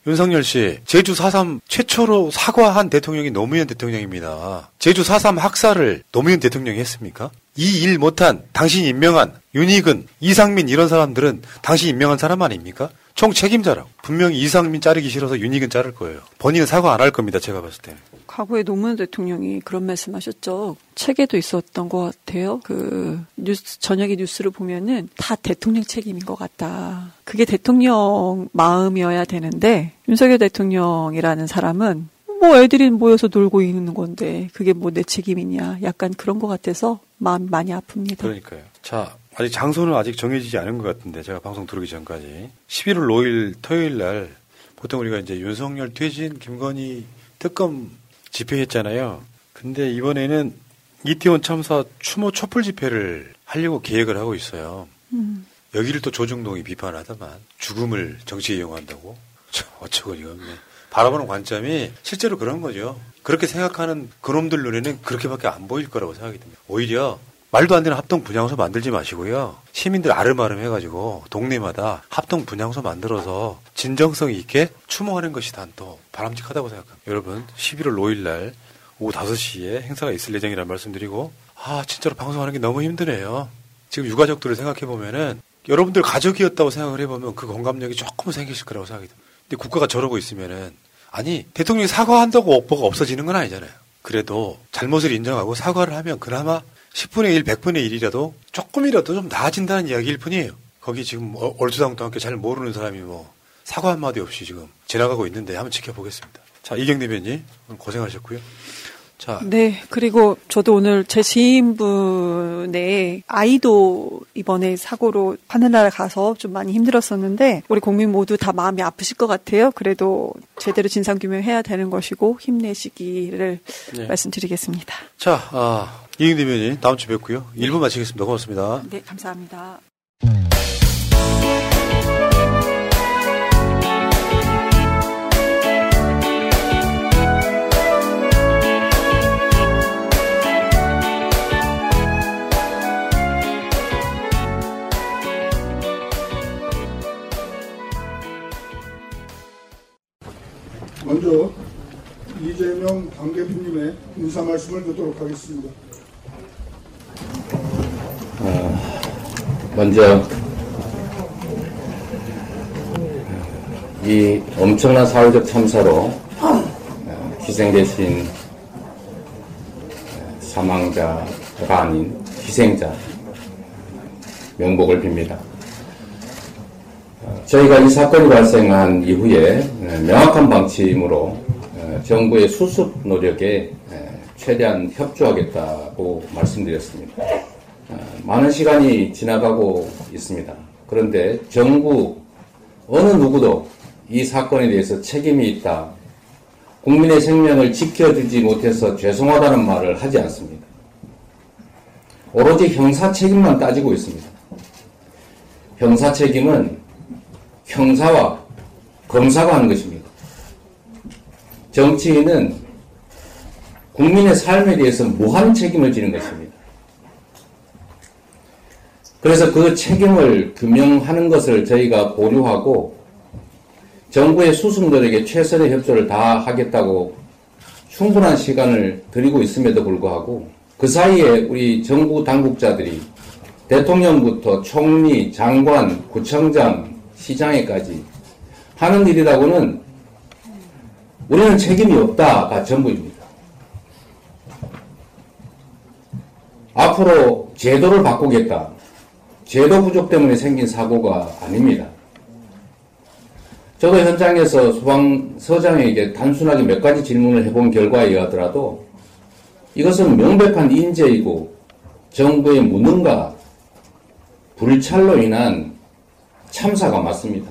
윤석열 씨, 제주 사삼 최초로 사과한 대통령이 노무현 대통령입니다. 제주 사삼 학살을 노무현 대통령이 했습니까? 이 일 못한 당신이 임명한 윤희근, 이상민 이런 사람들은 당신이 임명한 사람 아닙니까? 총책임자라고. 분명히 이상민 자르기 싫어서 윤희근 자를 거예요. 본인은 사과 안 할 겁니다. 제가 봤을 때는. 과거에 노무현 대통령이 그런 말씀하셨죠. 책에도 있었던 것 같아요. 그 뉴스 저녁에 뉴스를 보면은 다 대통령 책임인 것 같다. 그게 대통령 마음이어야 되는데 윤석열 대통령이라는 사람은 뭐 애들이 모여서 놀고 있는 건데 그게 뭐 내 책임이냐. 약간 그런 것 같아서 마음이 많이 아픕니다. 그러니까요. 자. 아직 장소는 아직 정해지지 않은 것 같은데 제가 방송 들어오기 전까지 십일월 오일 토요일 날 보통 우리가 이제 윤석열 퇴진 김건희 특검 집회했잖아요. 근데 이번에는 이태원 참사 추모 촛불 집회를 하려고 계획을 하고 있어요. 음. 여기를 또 조중동이 비판하다만 죽음을 정치에 이용한다고 참 어처구니 없네. 바라보는 관점이 실제로 그런 거죠. 그렇게 생각하는 그놈들 눈에는 그렇게밖에 안 보일 거라고 생각이 듭니다. 오히려 말도 안 되는 합동 분향소 만들지 마시고요. 시민들 아름아름 해가지고 동네마다 합동 분향소 만들어서 진정성 있게 추모하는 것이 단 또 바람직하다고 생각합니다. 여러분 십일월 오일 날 오후 다섯 시에 행사가 있을 예정이라는 말씀드리고 아 진짜로 방송하는 게 너무 힘드네요. 지금 유가족들을 생각해보면은 여러분들 가족이었다고 생각을 해보면 그 공감력이 조금은 생기실 거라고 생각이 듭니다. 근데 국가가 저러고 있으면은 아니 대통령이 사과한다고 업보가 없어지는 건 아니잖아요. 그래도 잘못을 인정하고 사과를 하면 그나마 십분의 일, 백분의 일이라도 조금이라도 좀 나아진다는 이야기일 뿐이에요. 거기 지금 얼토당토하게 잘 모르는 사람이 뭐 사과 한마디 없이 지금 지나가고 있는데 한번 지켜보겠습니다. 자, 이경대 변호사님 오늘 고생하셨고요. 자. 네, 그리고 저도 오늘 제 지인분의 아이도 이번에 사고로 하늘나라 가서 좀 많이 힘들었었는데 우리 국민 모두 다 마음이 아프실 것 같아요. 그래도 제대로 진상규명해야 되는 것이고 힘내시기를 네. 말씀드리겠습니다. 자, 아, 이경대 의원님 다음 주에 뵙고요. 일 부 네. 마치겠습니다. 고맙습니다. 네, 감사합니다. 먼저 이재명 당 대표님의 인사 말씀을 듣도록 하겠습니다. 어, 먼저 이 엄청난 사회적 참사로 희생되신 사망자가 아닌 희생자 명복을 빕니다. 저희가 이 사건이 발생한 이후에 명확한 방침으로 정부의 수습 노력에 최대한 협조하겠다고 말씀드렸습니다. 많은 시간이 지나가고 있습니다. 그런데 정부 어느 누구도 이 사건에 대해서 책임이 있다, 국민의 생명을 지켜주지 못해서 죄송하다는 말을 하지 않습니다. 오로지 형사 책임만 따지고 있습니다. 형사 책임은 형사와 검사가 하는 것입니다. 정치인은 국민의 삶에 대해서 무한 책임을 지는 것입니다. 그래서 그 책임을 규명하는 것을 저희가 보류하고 정부의 수습 노력에 최선의 협조를 다하겠다고 충분한 시간을 드리고 있음에도 불구하고 그 사이에 우리 정부 당국자들이 대통령부터 총리, 장관, 구청장, 시장에까지 하는 일이라고는 우리는 책임이 없다가 전부입니다. 앞으로 제도를 바꾸겠다, 제도 부족 때문에 생긴 사고가 아닙니다. 저도 현장에서 소방서장에게 단순하게 몇 가지 질문을 해본 결과에 의하더라도 이것은 명백한 인재이고 정부의 무능과 불찰로 인한 참사가 맞습니다.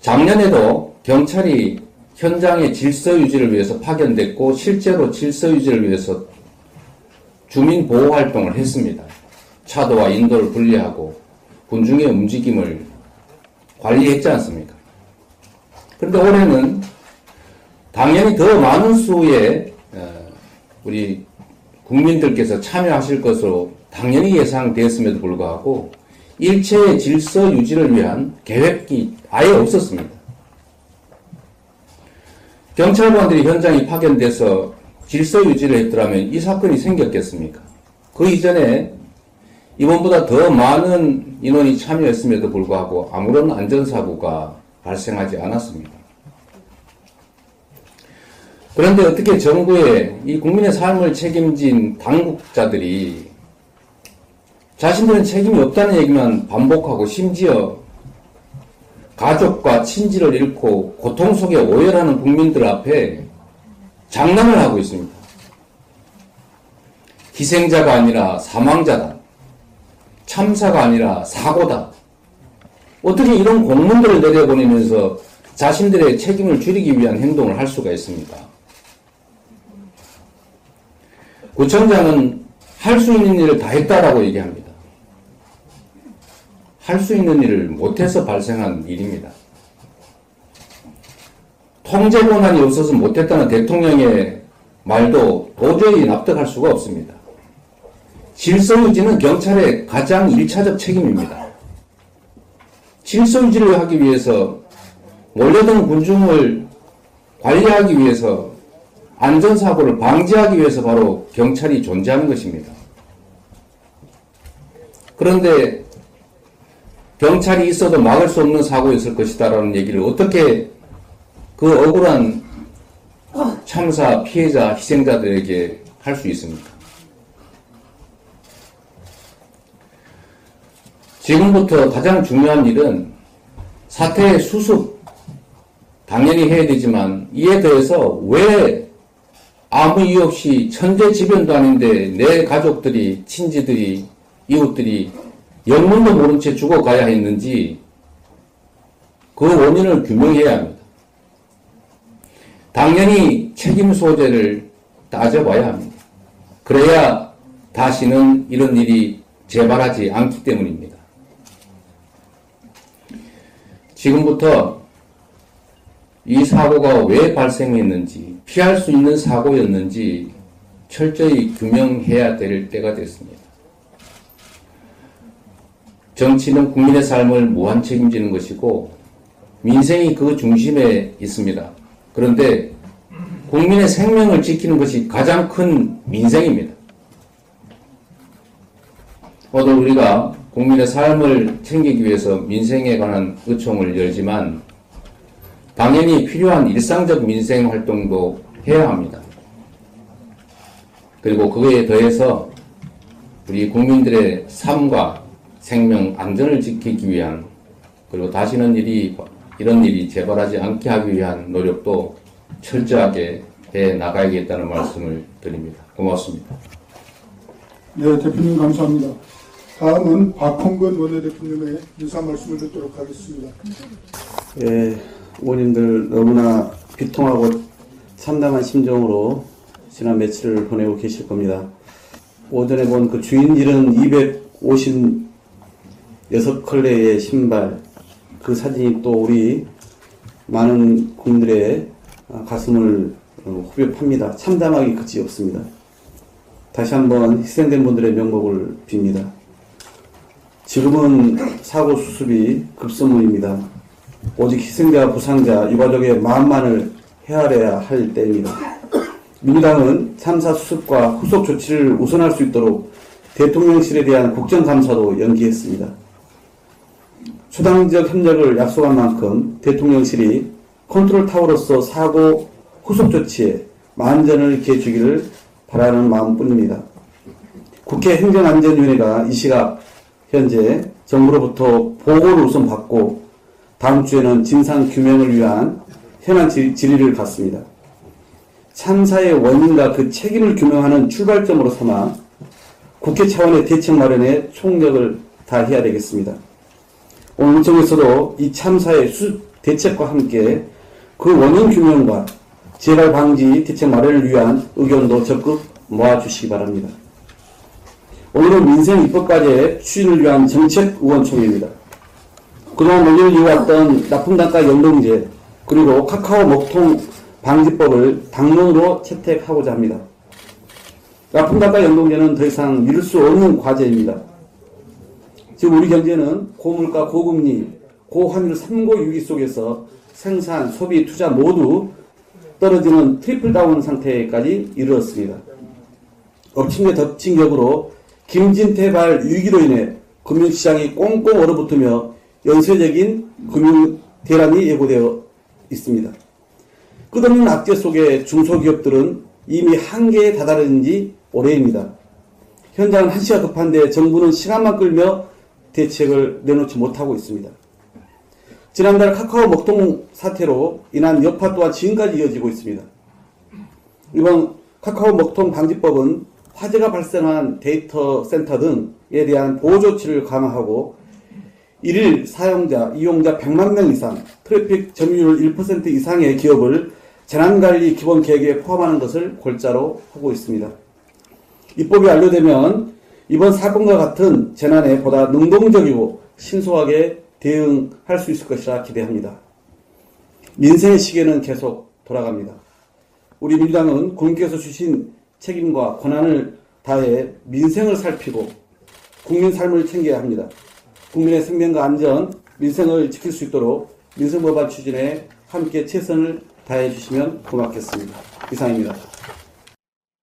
작년에도 경찰이 현장의 질서 유지를 위해서 파견됐고 실제로 질서 유지를 위해서 주민 보호 활동을 했습니다. 차도와 인도를 분리하고 군중의 움직임을 관리했지 않습니까? 그런데 올해는 당연히 더 많은 수의 우리 국민들께서 참여하실 것으로 당연히 예상되었음에도 불구하고 일체의 질서 유지를 위한 계획이 아예 없었습니다. 경찰관들이 현장에 파견돼서 질서 유지를 했더라면 이 사건이 생겼겠습니까? 그 이전에 이번보다 더 많은 인원이 참여했음에도 불구하고 아무런 안전사고가 발생하지 않았습니다. 그런데 어떻게 정부의 이 국민의 삶을 책임진 당국자들이 자신들은 책임이 없다는 얘기만 반복하고 심지어 가족과 친지를 잃고 고통 속에 오열하는 국민들 앞에 장난을 하고 있습니다. 희생자가 아니라 사망자다, 참사가 아니라 사고다. 어떻게 이런 공문들을 내려보내면서 자신들의 책임을 줄이기 위한 행동을 할 수가 있습니까? 구청장은 할 수 있는 일을 다 했다라고 얘기합니다. 할 수 있는 일을 못해서 발생한 일입니다. 통제 권한이 없어서 못했다는 대통령의 말도 도저히 납득할 수가 없습니다. 질서 유지는 경찰의 가장 일차적 책임입니다. 질서 유지를 하기 위해서 몰려든 군중을 관리하기 위해서 안전사고를 방지하기 위해서 바로 경찰이 존재하는 것입니다. 그런데 경찰이 있어도 막을 수 없는 사고였을 것이다라는 얘기를 어떻게 그 억울한 참사 피해자 희생자들에게 할 수 있습니까? 지금부터 가장 중요한 일은 사태의 수습 당연히 해야 되지만 이에 대해서 왜 아무 이유 없이 천재지변도 아닌데 내 가족들이, 친지들이, 이웃들이 영문도 모른 채 죽어가야 했는지 그 원인을 규명해야 합니다. 당연히 책임 소재를 따져봐야 합니다. 그래야 다시는 이런 일이 재발하지 않기 때문입니다. 지금부터 이 사고가 왜 발생했는지, 피할 수 있는 사고였는지 철저히 규명해야 될 때가 됐습니다. 정치는 국민의 삶을 무한 책임지는 것이고 민생이 그 중심에 있습니다. 그런데 국민의 생명을 지키는 것이 가장 큰 민생입니다. 오늘 우리가 국민의 삶을 챙기기 위해서 민생에 관한 의총을 열지만 당연히 필요한 일상적 민생 활동도 해야 합니다. 그리고 그거에 더해서 우리 국민들의 삶과 생명 안전을 지키기 위한, 그리고 다시는 일이 이런 일이 재발하지 않게 하기 위한 노력도 철저하게 해 나가야겠다는 말씀을 드립니다. 고맙습니다. 네, 대표님 감사합니다. 다음은 박홍근 원내대표님의 인사 말씀을 듣도록 하겠습니다. 네, 의원님들 너무나 비통하고 참담한 심정으로 지난 며칠을 보내고 계실 겁니다. 오전에 본 그 주인일은 이백오십육 컬레의 신발, 그 사진이 또 우리 많은 국민들의 가슴을 후벼팝니다. 참담하기 그지 없습니다. 다시 한번 희생된 분들의 명복을 빕니다. 지금은 사고 수습이 급선무입니다. 오직 희생자, 부상자, 유가족의 마음만을 헤아려야 할 때입니다. 민주당은 참사 수습과 후속 조치를 우선할 수 있도록 대통령실에 대한 국정감사도 연기했습니다. 수당적 협력을 약속한 만큼 대통령실이 컨트롤타워로서 사고 후속 조치에 만전을 기해 주기를 바라는 마음뿐입니다. 국회 행정안전위원회가 이 시각 현재 정부로부터 보고를 우선 받고 다음 주에는 진상규명을 위한 현안 질의를 갖습니다. 참사의 원인과 그 책임을 규명하는 출발점으로 삼아 국회 차원의 대책 마련에 총력을 다해야 되겠습니다. 오늘 의총에서도 이 참사의 수습 대책과 함께 그 원인 규명과 재발 방지 대책 마련을 위한 의견도 적극 모아주시기 바랍니다. 오늘은 민생 입법과제 추진을 위한 정책 의원총회입니다. 그동안 논의를 이어왔던 납품단가 연동제 그리고 카카오 먹통 방지법을 당론으로 채택하고자 합니다. 납품단가 연동제는 더 이상 미룰 수 없는 과제입니다. 지금 우리 경제는 고물가, 고금리, 고환율 삼고 유기 속에서 생산, 소비, 투자 모두 떨어지는 트리플 다운 상태까지 이르렀습니다. 엎친 데 덮친 격으로 김진태발 위기로 인해 금융시장이 꽁꽁 얼어붙으며 연쇄적인 금융 대란이 예고되어 있습니다. 끝없는 악재 속에 중소기업들은 이미 한계에 다다른 지 오래입니다. 현장은 한시가 급한데 정부는 시간만 끌며 대책을 내놓지 못하고 있습니다. 지난달 카카오 먹통 사태로 인한 여파 또한 지금까지 이어지고 있습니다. 이번 카카오 먹통 방지법은 화재가 발생한 데이터 센터 등에 대한 보호 조치를 강화하고 일일 사용자, 이용자 백만 명 이상, 트래픽 점유율 일 퍼센트 이상의 기업을 재난관리 기본 계획에 포함하는 것을 골자로 하고 있습니다. 입법이 완료되면 이번 사건과 같은 재난에 보다 능동적이고 신속하게 대응할 수 있을 것이라 기대합니다. 민생의 시계는 계속 돌아갑니다. 우리 민주당은 국민께서 주신 책임과 권한을 다해 민생을 살피고 국민 삶을 챙겨야 합니다. 국민의 생명과 안전, 민생을 지킬 수 있도록 민생법안 추진에 함께 최선을 다해 주시면 고맙겠습니다. 이상입니다.